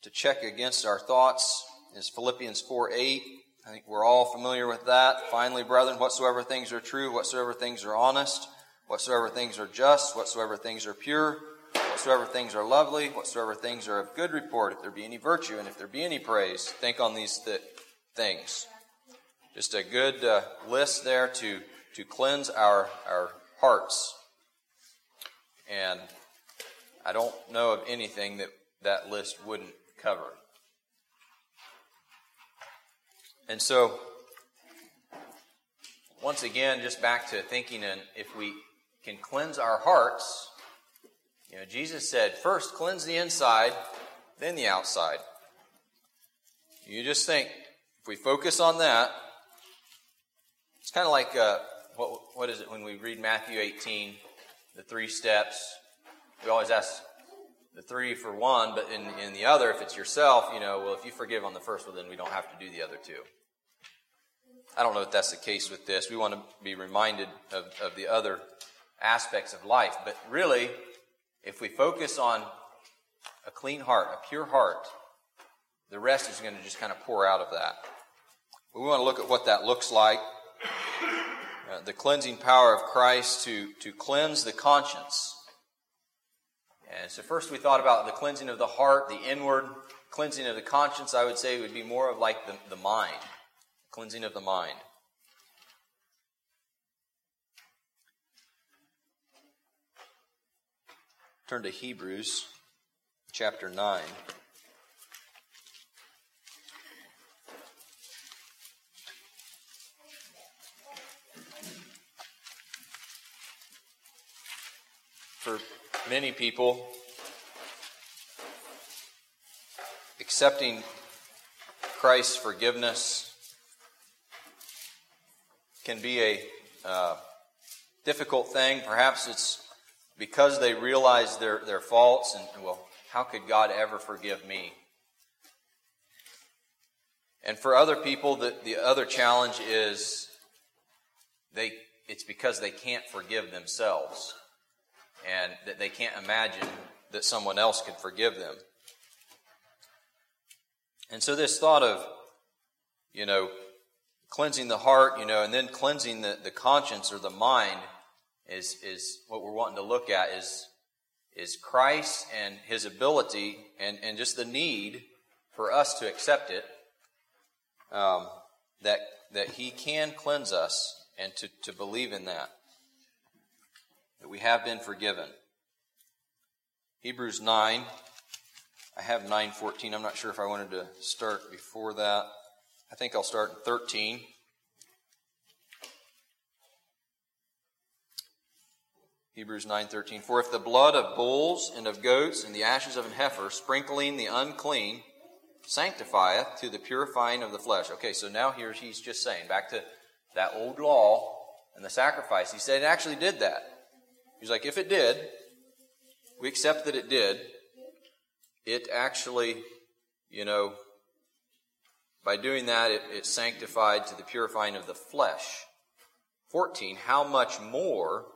to check against our thoughts is Philippians 4:8. I think we're all familiar with that. Finally, brethren, whatsoever things are true, whatsoever things are honest, whatsoever things are just, whatsoever things are pure, whatsoever things are lovely, whatsoever things are of good report, if there be any virtue and if there be any praise, think on these things. Just a good list there to cleanse our hearts. And I don't know of anything that list wouldn't cover. And so, once again, just back to thinking, and if we can cleanse our hearts, Jesus said, first cleanse the inside, then the outside. You just think, if we focus on that, it's kind of like, what is it when we read Matthew 18, the 3 steps, we always ask the 3 for one, but in the other, if it's yourself, well, if you forgive on the first one, then we don't have to do the other two. I don't know if that's the case with this. We want to be reminded of the other aspects of life. But really, if we focus on a clean heart, a pure heart, the rest is going to just kind of pour out of that. We want to look at what that looks like. The cleansing power of Christ to cleanse the conscience. And so first we thought about the cleansing of the heart, the inward cleansing of the conscience, I would say would be more of like the mind. Cleansing of the mind. Turn to Hebrews chapter 9. For many people, accepting Christ's forgiveness can be a difficult thing. Perhaps it's because they realize their faults and, well, how could God ever forgive me? And for other people, the other challenge is it's because they can't forgive themselves and that they can't imagine that someone else could forgive them. And so this thought of, cleansing the heart, and then cleansing the conscience or the mind is what we're wanting to look at is Christ and his ability and just the need for us to accept it, that he can cleanse us and to believe in that we have been forgiven. Hebrews 9, I have 9:14. I'm not sure if I wanted to start before that. I think I'll start in 13. Hebrews 9:13. For if the blood of bulls and of goats and the ashes of an heifer, sprinkling the unclean, sanctifieth to the purifying of the flesh. Okay, so now here he's just saying, back to that old law and the sacrifice. He said it actually did that. He's like, if it did, we accept that it did. It actually, by doing that, it sanctified to the purifying of the flesh. 14, how much more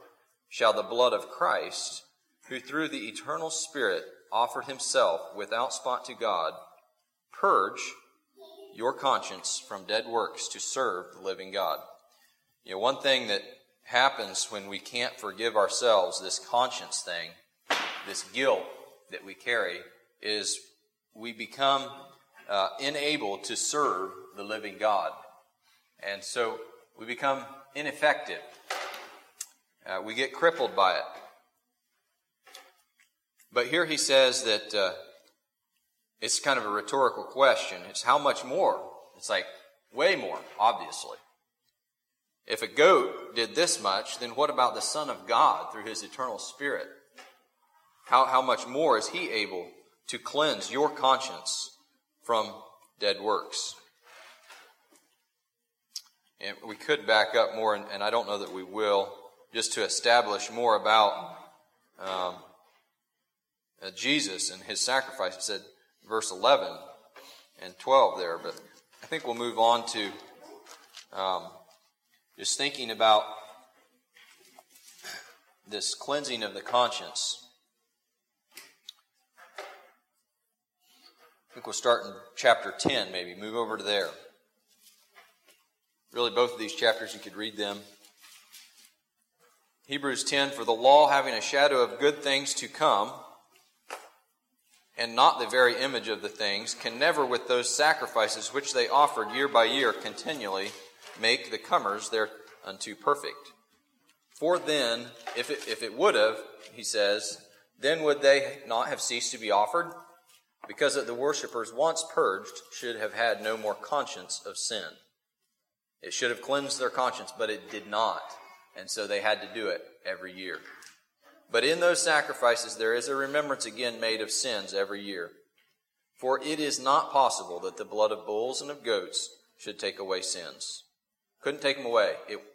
shall the blood of Christ, who through the eternal Spirit offered himself without spot to God, purge your conscience from dead works to serve the living God. One thing that happens when we can't forgive ourselves, this conscience thing, this guilt that we carry, is we become unable to serve the living God. And so we become ineffective. We get crippled by it. But here he says that it's kind of a rhetorical question. It's how much more? It's like way more, obviously. If a goat did this much, then what about the Son of God through his eternal Spirit? How much more is he able to cleanse your conscience from dead works? And we could back up more, and I don't know that we will, just to establish more about Jesus and his sacrifice. It said verse 11 and 12 there, but I think we'll move on to just thinking about this cleansing of the conscience. I think we'll start in chapter 10, maybe. Move over to there. Really, both of these chapters, you could read them. Hebrews 10, for the law, having a shadow of good things to come, and not the very image of the things, can never with those sacrifices which they offered year by year continually make the comers thereunto perfect. For then, if it would have, he says, then would they not have ceased to be offered? Because that the worshippers, once purged, should have had no more conscience of sin. It should have cleansed their conscience, but it did not. And so they had to do it every year. But in those sacrifices there is a remembrance again made of sins every year. For it is not possible that the blood of bulls and of goats should take away sins. Couldn't take them away.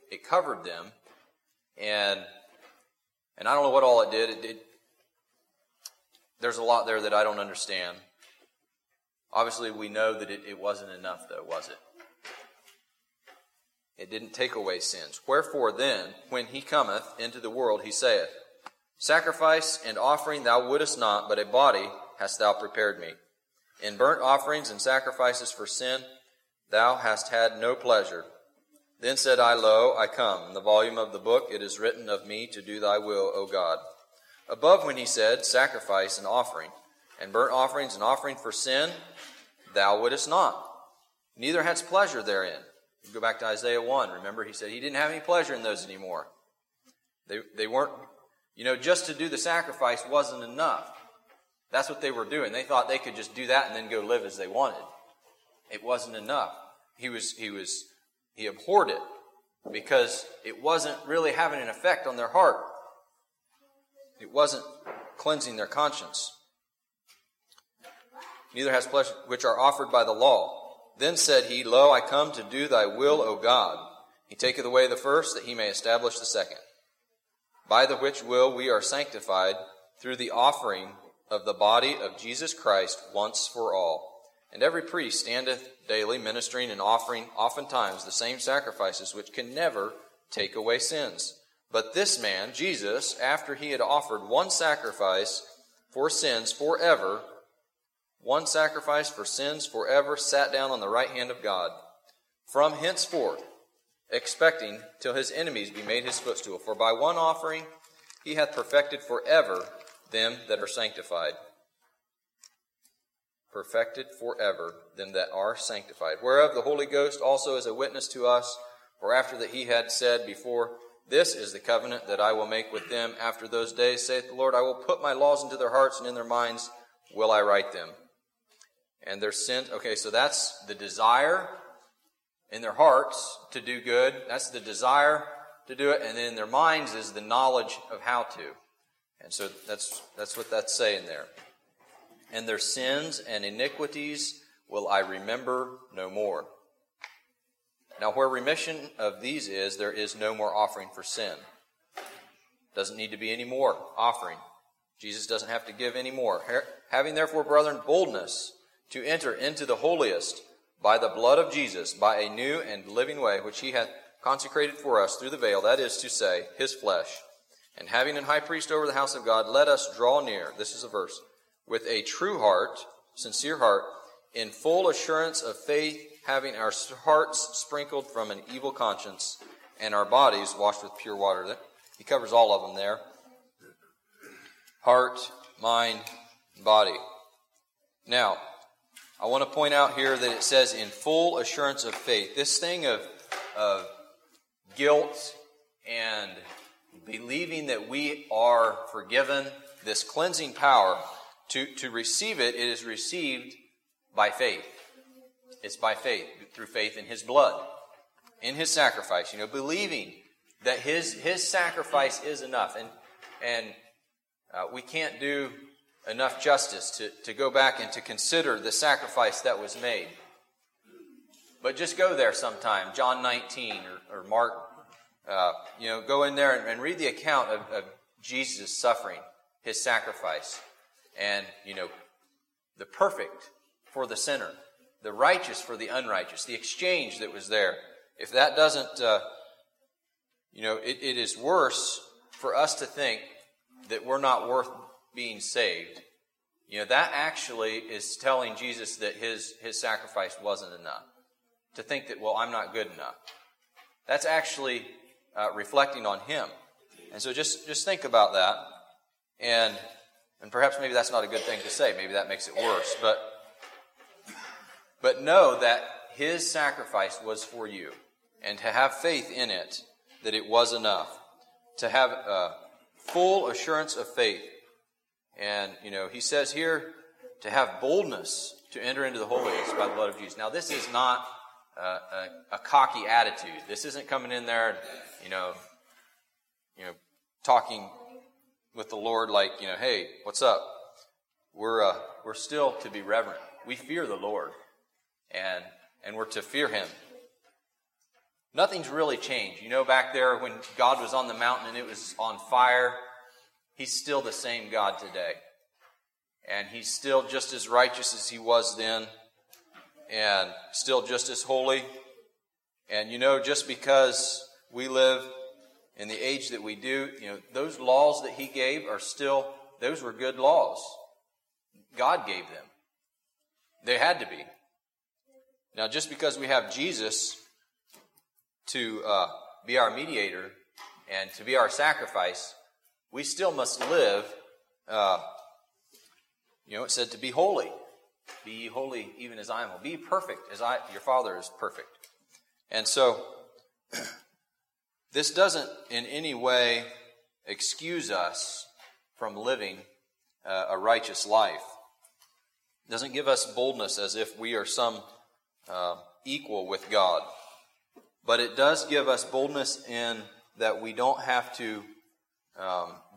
It covered them. And I don't know what all it did. There's a lot there that I don't understand. Obviously, we know that it wasn't enough, though, was it? It didn't take away sins. Wherefore then, when he cometh into the world, he saith, sacrifice and offering thou wouldest not, but a body hast thou prepared me. In burnt offerings and sacrifices for sin thou hast had no pleasure. Then said I, Lo, I come. In the volume of the book it is written of me to do thy will, O God. Above when he said, sacrifice and offering, and burnt offerings and offering for sin, thou wouldest not, neither hadst pleasure therein. You go back to Isaiah 1. Remember, he said he didn't have any pleasure in those anymore. They weren't, just to do the sacrifice wasn't enough. That's what they were doing. They thought they could just do that and then go live as they wanted. It wasn't enough. He abhorred it because it wasn't really having an effect on their heart. It wasn't cleansing their conscience. neither has flesh which are offered by the law. Then said he, Lo, I come to do thy will, O God. He taketh away the first, that he may establish the second. By the which will we are sanctified through the offering of the body of Jesus Christ once for all. And every priest standeth daily ministering and offering oftentimes the same sacrifices which can never take away sins. But this man, Jesus, after he had offered one sacrifice for sins forever, sat down on the right hand of God, from henceforth, expecting till his enemies be made his footstool. For by one offering he hath perfected forever them that are sanctified. Perfected forever them that are sanctified. Whereof the Holy Ghost also is a witness to us, for after that he had said before, This is the covenant that I will make with them after those days, saith the Lord, I will put my laws into their hearts, and in their minds will I write them. And their sins, okay, so that's the desire in their hearts to do good. That's the desire to do it, and in their minds is the knowledge of how to. And so that's what that's saying there. And their sins and iniquities will I remember no more. Now where remission of these is, there is no more offering for sin. Doesn't need to be any more offering. Jesus doesn't have to give any more. Having therefore, brethren, boldness to enter into the holiest by the blood of Jesus, by a new and living way, which he hath consecrated for us through the veil, that is to say, his flesh. And having an high priest over the house of God, let us draw near, this is a verse, with a true heart, sincere heart, in full assurance of faith, having our hearts sprinkled from an evil conscience and our bodies washed with pure water. He covers all of them there. Heart, mind, body. Now, I want to point out here that it says in full assurance of faith. This thing of guilt and believing that we are forgiven, this cleansing power, to receive it, it is received by faith. It's by faith, through faith in his blood, in his sacrifice. You know, believing that his sacrifice is enough. And we can't do enough justice to go back and to consider the sacrifice that was made. But just go there sometime, John 19 or Mark. Go in there and read the account of Jesus' suffering, his sacrifice. And, the perfect for the sinner, the righteous for the unrighteous, the exchange that was there. If that doesn't, it is worse for us to think that we're not worth being saved. That actually is telling Jesus that his sacrifice wasn't enough. To think that, well, I'm not good enough. That's actually reflecting on him. And so just think about that. And perhaps maybe that's not a good thing to say. Maybe that makes it worse. But know that his sacrifice was for you. And to have faith in it, that it was enough. To have a full assurance of faith. And, he says here, to have boldness to enter into the holiest by the blood of Jesus. Now, this is not a cocky attitude. This isn't coming in there and, talking with the Lord, hey, what's up? We're still to be reverent. We fear the Lord, and we're to fear him. Nothing's really changed. Back there when God was on the mountain and it was on fire, he's still the same God today. And he's still just as righteous as he was then, and still just as holy. And, just because we live in the age that we do, those laws that he gave are still, those were good laws. God gave them. They had to be. Now, just because we have Jesus to be our mediator and to be our sacrifice, we still must live, it said to be holy. Be ye holy even as I am holy. Be perfect as your Father is perfect. And so, this doesn't in any way excuse us from living a righteous life. It doesn't give us boldness as if we are some equal with God. But it does give us boldness in that we don't have to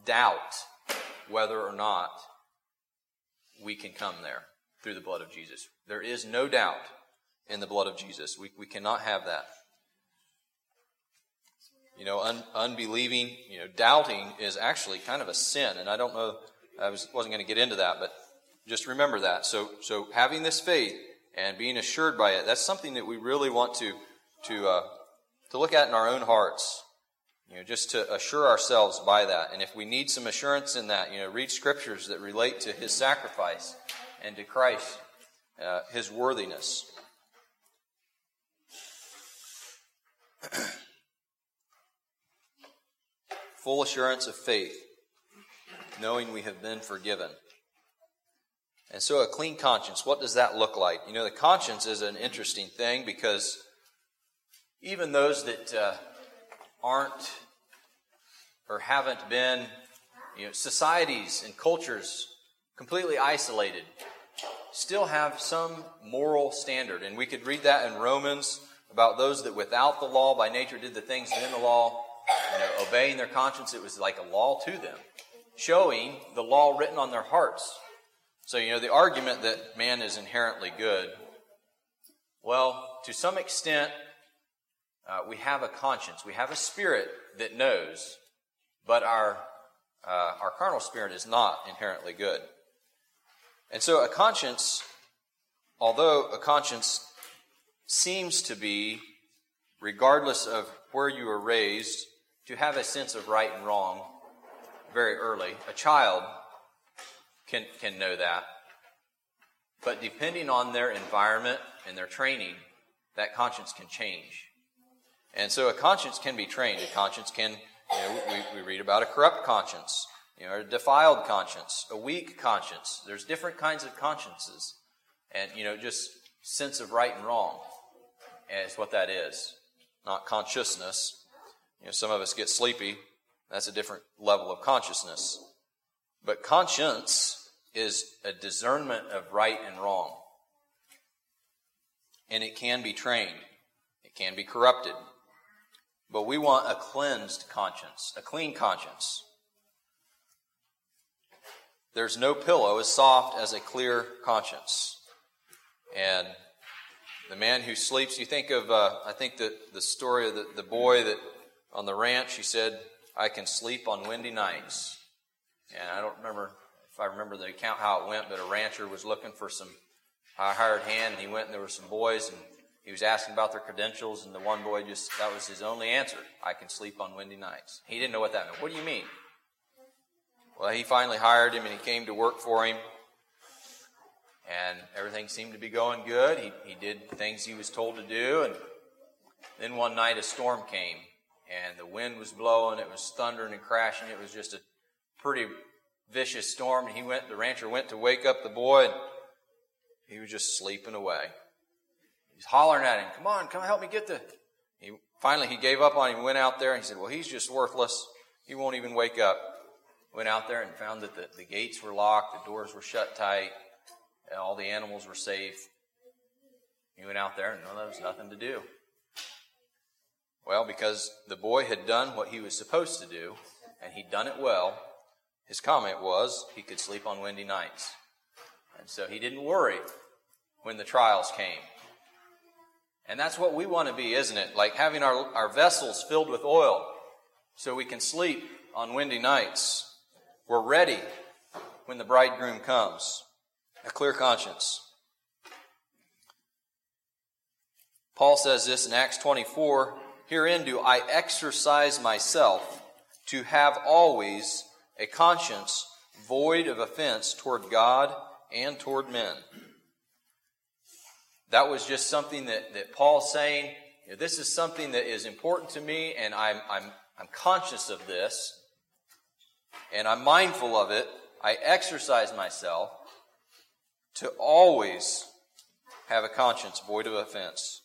doubt whether or not we can come there. through the blood of Jesus. There is no doubt in the blood of Jesus. We cannot have that. You know, unbelieving, you know, doubting is actually kind of a sin. And I don't know, I wasn't going to get into that, but just remember that. So having this faith and being assured by it, that's something that we really want to look at in our own hearts. You know, just to assure ourselves by that. And if we need some assurance in that, you know, read scriptures that relate to His sacrifice and to Christ, His worthiness. Full assurance of faith, knowing we have been forgiven. And so a clean conscience, what does that look like? You know, the conscience is an interesting thing because even those that aren't or haven't been, you know, societies and cultures completely isolated, still have some moral standard. And we could read that in Romans about those that without the law by nature did the things within the law. You know, obeying their conscience, it was like a law to them, showing the law written on their hearts. So, you know, the argument that man is inherently good, well, to some extent, we have a conscience. We have a spirit that knows, but our carnal spirit is not inherently good. And so a conscience, although a conscience seems to be, regardless of where you were raised, to have a sense of right and wrong very early. A child can know that. But depending on their environment and their training, that conscience can change. And so a conscience can be trained. A conscience can, you know, we read about a corrupt conscience, you know, a defiled conscience, a weak conscience. There's different kinds of consciences. And, you know, just sense of right and wrong is what that is. Not consciousness. You know, some of us get sleepy. That's a different level of consciousness. But conscience is a discernment of right and wrong. And it can be trained. It can be corrupted. But we want a cleansed conscience, a clean conscience. There's no pillow as soft as a clear conscience. And the man who sleeps, you think of, I think the story of the boy that on the ranch, he said, I can sleep on windy nights. And I don't remember, if I remember the account how it went, but a rancher was looking for some hired hand, and he went and there were some boys, and he was asking about their credentials, and the one boy just, that was his only answer, I can sleep on windy nights. He didn't know what that meant. What do you mean? Well, he finally hired him, and he came to work for him. And everything seemed to be going good. He did things he was told to do. And then one night a storm came. And the wind was blowing. It was thundering and crashing. It was just a pretty vicious storm. And the rancher went to wake up the boy. And he was just sleeping away. He was hollering at him, come on, come help me get the... Finally he gave up on him and went out there. And he said, well, he's just worthless. He won't even wake up. Went out there and found that the gates were locked. The doors were shut tight. And all the animals were safe. He went out there and there was nothing to do. Well, because the boy had done what he was supposed to do, and he'd done it well, his comment was he could sleep on windy nights. And so he didn't worry when the trials came. And that's what we want to be, isn't it? Like having our vessels filled with oil so we can sleep on windy nights. We're ready when the bridegroom comes. A clear conscience. Paul says this in Acts 24, herein do I exercise myself to have always a conscience void of offense toward God and toward men. That was just something that Paul's saying, you know, this is something that is important to me, and I'm conscious of this, and I'm mindful of it. I exercise myself to always have a conscience void of offense.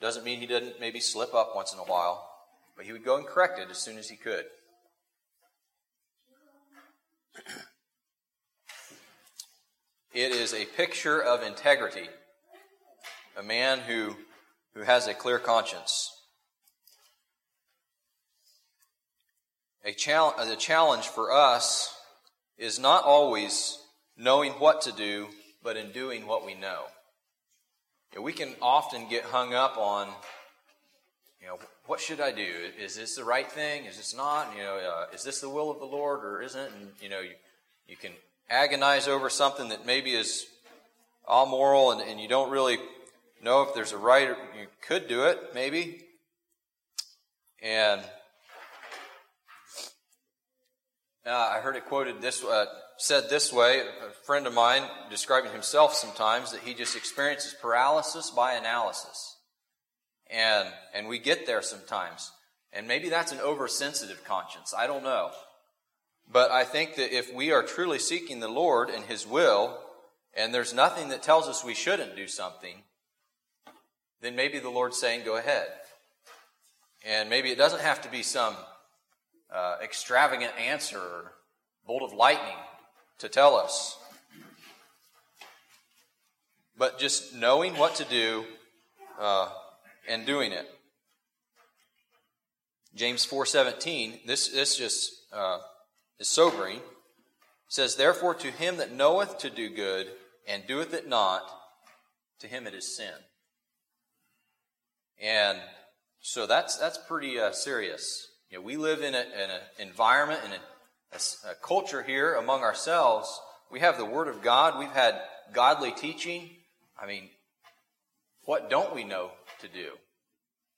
Doesn't mean he didn't maybe slip up once in a while, but he would go and correct it as soon as he could. It is a picture of integrity, a man who has a clear conscience. The challenge for us is not always knowing what to do, but in doing what we know. You know, we can often get hung up on, you know, what should I do? Is this the right thing? Is this not? You know, is this the will of the Lord or isn't it? And, you know, you can agonize over something that maybe is all moral and you don't really know if there's a right or you could do it, maybe. And I heard it quoted said this way, a friend of mine describing himself sometimes, that he just experiences paralysis by analysis. And we get there sometimes. And maybe that's an oversensitive conscience. I don't know. But I think that if we are truly seeking the Lord and His will, and there's nothing that tells us we shouldn't do something, then maybe the Lord's saying, go ahead. And maybe it doesn't have to be some extravagant answer or bolt of lightning to tell us. But just knowing what to do and doing it. James 4:17, this just is sobering. It says, therefore to him that knoweth to do good and doeth it not, to him it is sin. And so that's pretty serious. You know, we live in an environment, in a culture here among ourselves. We have the Word of God. We've had godly teaching. I mean, what don't we know to do?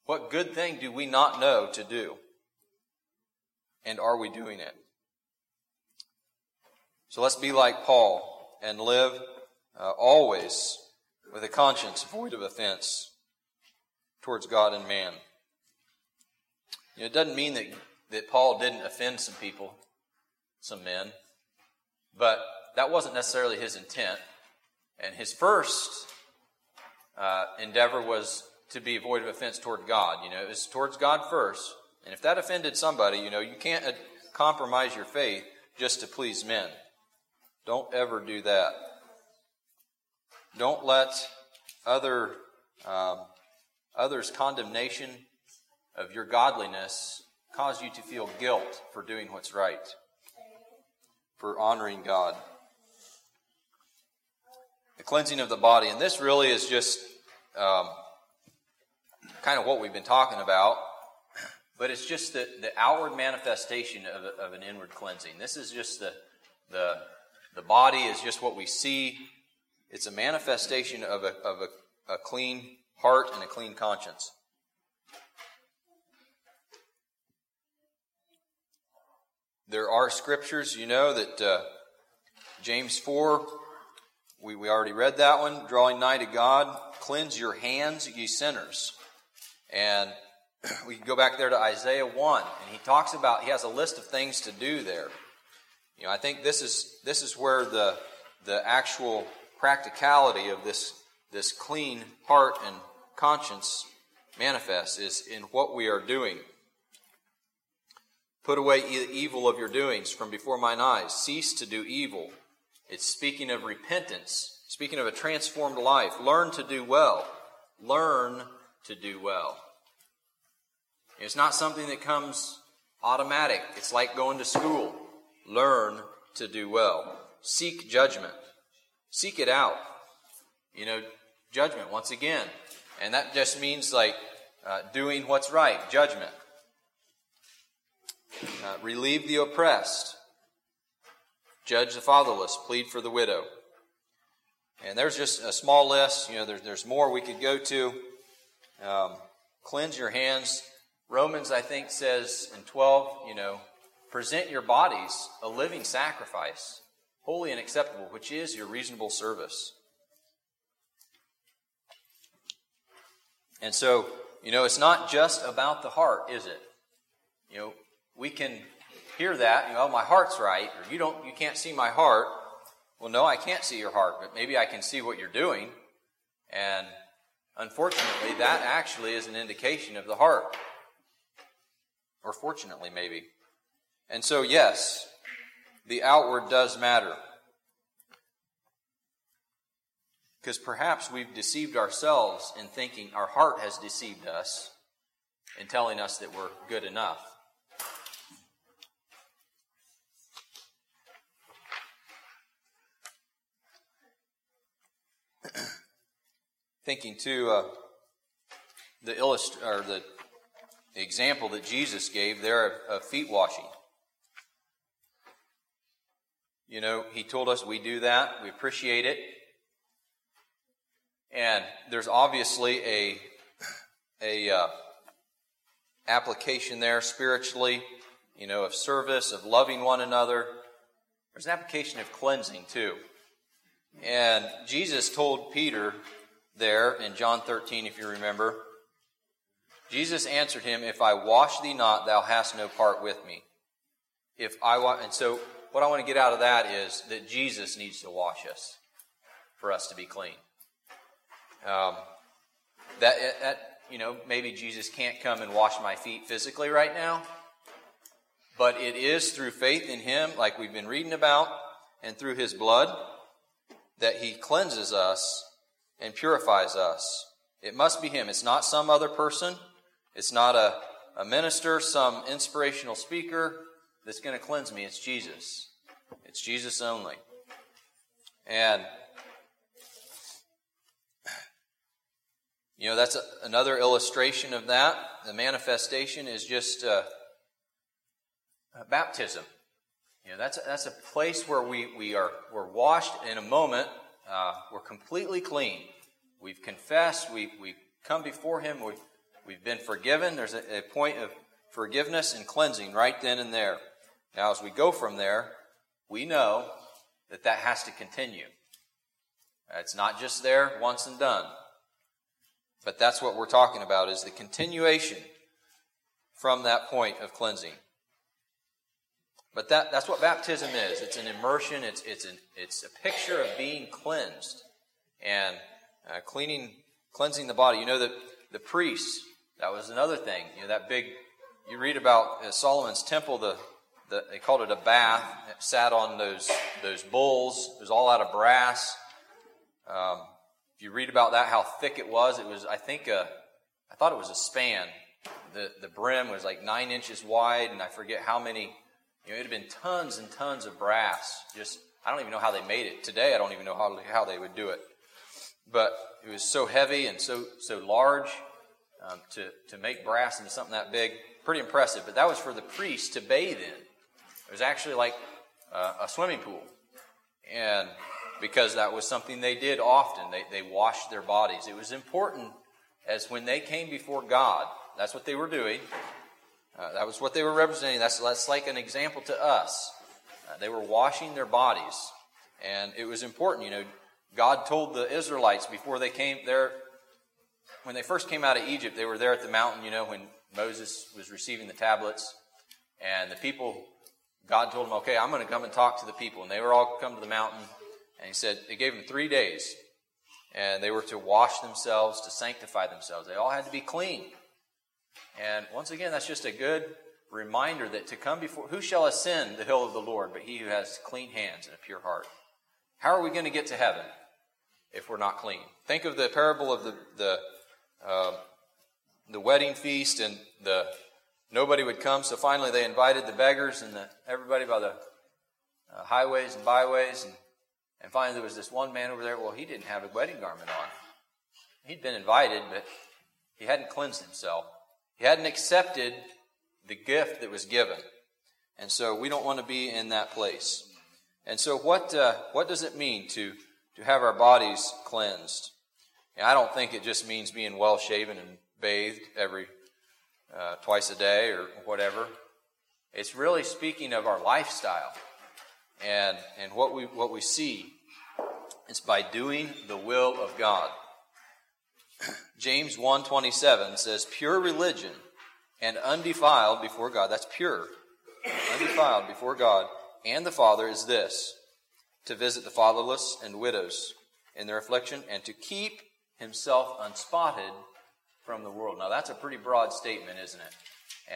What good thing do we not know to do? And are we doing it? So let's be like Paul and live always with a conscience void of offense towards God and man. You know, it doesn't mean that Paul didn't offend some people, some men, but that wasn't necessarily his intent. And his first endeavor was to be void of offense toward God. You know, it was towards God first. And if that offended somebody, you know, you can't compromise your faith just to please men. Don't ever do that. Don't let others' condemnation of your godliness cause you to feel guilt for doing what's right, for honoring God. The cleansing of the body, and this really is just kind of what we've been talking about, but it's just the outward manifestation of an inward cleansing. This is just the body is just what we see. It's a manifestation of a clean heart and a clean conscience. There are scriptures, you know, that James 4, we already read that one, drawing nigh to God, cleanse your hands, ye sinners. And we can go back there to Isaiah 1, and he talks about, he has a list of things to do there. You know, I think this is where the actual practicality of this clean heart and conscience manifests, is in what we are doing. Put away the evil of your doings from before mine eyes. Cease to do evil. It's speaking of repentance, speaking of a transformed life. Learn to do well. Learn to do well. It's not something that comes automatic. It's like going to school. Learn to do well. Seek judgment. Seek it out. You know, judgment, once again. And that just means like doing what's right, judgment. Relieve the oppressed, judge the fatherless, plead for the widow. And there's just a small list. You know, there's more we could go to. Cleanse your hands. Romans, I think, says in 12, you know, present your bodies a living sacrifice, holy and acceptable, which is your reasonable service. And so, you know, it's not just about the heart, is it? You know, we can hear that, you know, my heart's right, or you can't see my heart. Well, no, I can't see your heart, but maybe I can see what you're doing. And unfortunately, that actually is an indication of the heart. Or fortunately, maybe. And so, yes, the outward does matter. Because perhaps we've deceived ourselves in thinking our heart has deceived us in telling us that we're good enough. Thinking too, the example that Jesus gave there of feet washing. You know, he told us we do that, we appreciate it. And there's obviously a application there spiritually, you know, of service, of loving one another. There's an application of cleansing too. And Jesus told Peter there in John 13, if you remember, Jesus answered him, "If I wash thee not, thou hast no part with me." And so what I want to get out of that is that Jesus needs to wash us for us to be clean. You know, maybe Jesus can't come and wash my feet physically right now, but it is through faith in him, like we've been reading about, and through his blood, that he cleanses us and purifies us. It must be him. It's not some other person. It's not a minister, some inspirational speaker that's going to cleanse me. It's Jesus. It's Jesus only. And, you know, that's another illustration of that. The manifestation is just baptism. You know, that's a place where we're washed in a moment. We're completely clean. We've confessed. We've come before him. We've been forgiven. There's a point of forgiveness and cleansing right then and there. Now, as we go from there, we know that has to continue. It's not just there once and done. But that's what we're talking about, is the continuation from that point of cleansing. But that's what baptism is. It's an immersion. It's a picture of being cleansed and cleansing the body. You know, the priests, that was another thing. You know, that big, you read about Solomon's temple, they called it a bath. It sat on those bulls. It was all out of brass. If you read about that, how thick it was, I thought it was a span. The brim was like 9 inches wide, and I forget how many. You know, it had been tons and tons of brass. Just, I don't even know how they made it. Today, I don't even know how they would do it. But it was so heavy and so large to make brass into something that big. Pretty impressive. But that was for the priests to bathe in. It was actually like a swimming pool. And because that was something they did often. They washed their bodies. It was important, as when they came before God, that's what they were doing. That was what they were representing. That's like an example to us. They were washing their bodies, and it was important. You know, God told the Israelites before they came there, when they first came out of Egypt, they were there at the mountain, you know, when Moses was receiving the tablets, and the people, God told them, okay, I'm going to come and talk to the people, and they were all come to the mountain, and he said, it gave them 3 days, and they were to wash themselves, to sanctify themselves. They all had to be clean. And once again, that's just a good reminder that to come before, who shall ascend the hill of the Lord but he who has clean hands and a pure heart? How are we going to get to heaven if we're not clean? Think of the parable of the wedding feast, and nobody would come, so finally they invited the beggars and everybody by the highways and byways, and finally there was this one man over there. Well, he didn't have a wedding garment on. He'd been invited, but he hadn't cleansed himself. He hadn't accepted the gift that was given. And so we don't want to be in that place. And so what does it mean to have our bodies cleansed? And I don't think it just means being well-shaven and bathed twice a day or whatever. It's really speaking of our lifestyle and what we see. It's by doing the will of God. James 1:27 says, pure religion and undefiled before God, that's pure, undefiled before God and the Father is this, to visit the fatherless and widows in their affliction and to keep himself unspotted from the world. Now that's a pretty broad statement, isn't it?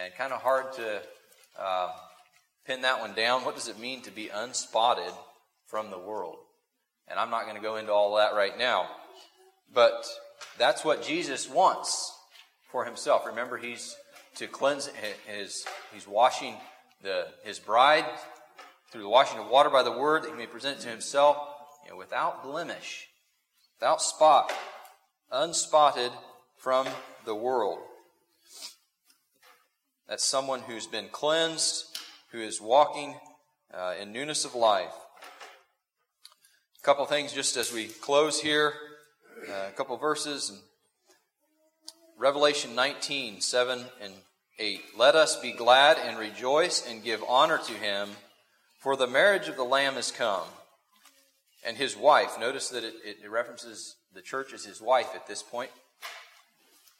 And kind of hard to pin that one down. What does it mean to be unspotted from the world? And I'm not going to go into all that right now, but that's what Jesus wants for himself. Remember, he's to cleanse he's washing his bride through the washing of water by the word, that he may present it to himself, you know, without blemish, without spot, unspotted from the world. That's someone who's been cleansed, who is walking in newness of life. A couple things just as we close here, a couple verses. Revelation 19, 7 and 8. Let us be glad and rejoice and give honor to him, for the marriage of the Lamb is come, and his wife, notice that it references the church as his wife at this point,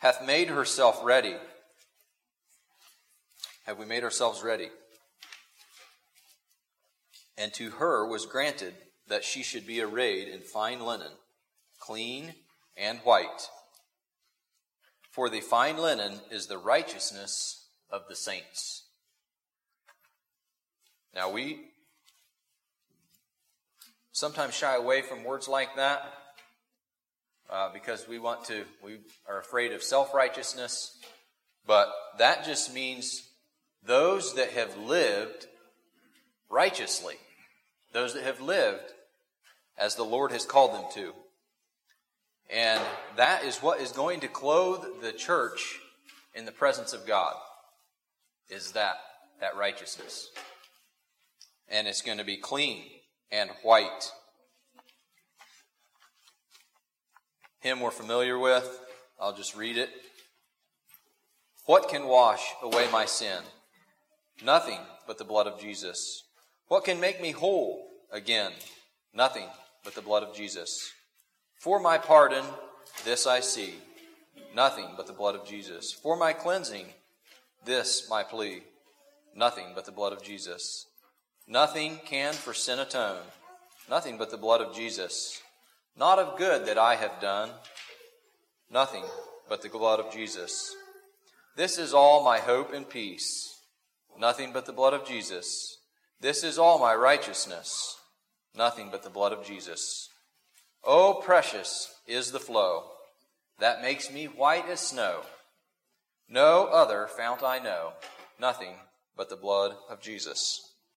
hath made herself ready. Have we made ourselves ready? And to her was granted that she should be arrayed in fine linen, clean and white. For the fine linen is the righteousness of the saints. Now we sometimes shy away from words like that because we are afraid of self-righteousness. But that just means those that have lived righteously, those that have lived as the Lord has called them to. And that is what is going to clothe the church in the presence of God, is that righteousness. And it's going to be clean and white. Hymn we're familiar with. I'll just read it. What can wash away my sin? Nothing but the blood of Jesus. What can make me whole again? Nothing but the blood of Jesus. For my pardon, this I see, nothing but the blood of Jesus. For my cleansing, this my plea, nothing but the blood of Jesus. Nothing can for sin atone, nothing but the blood of Jesus. Not of good that I have done, nothing but the blood of Jesus. This is all my hope and peace, nothing but the blood of Jesus. This is all my righteousness, nothing but the blood of Jesus. Oh, precious is the flow that makes me white as snow. No other fount I know, nothing but the blood of Jesus.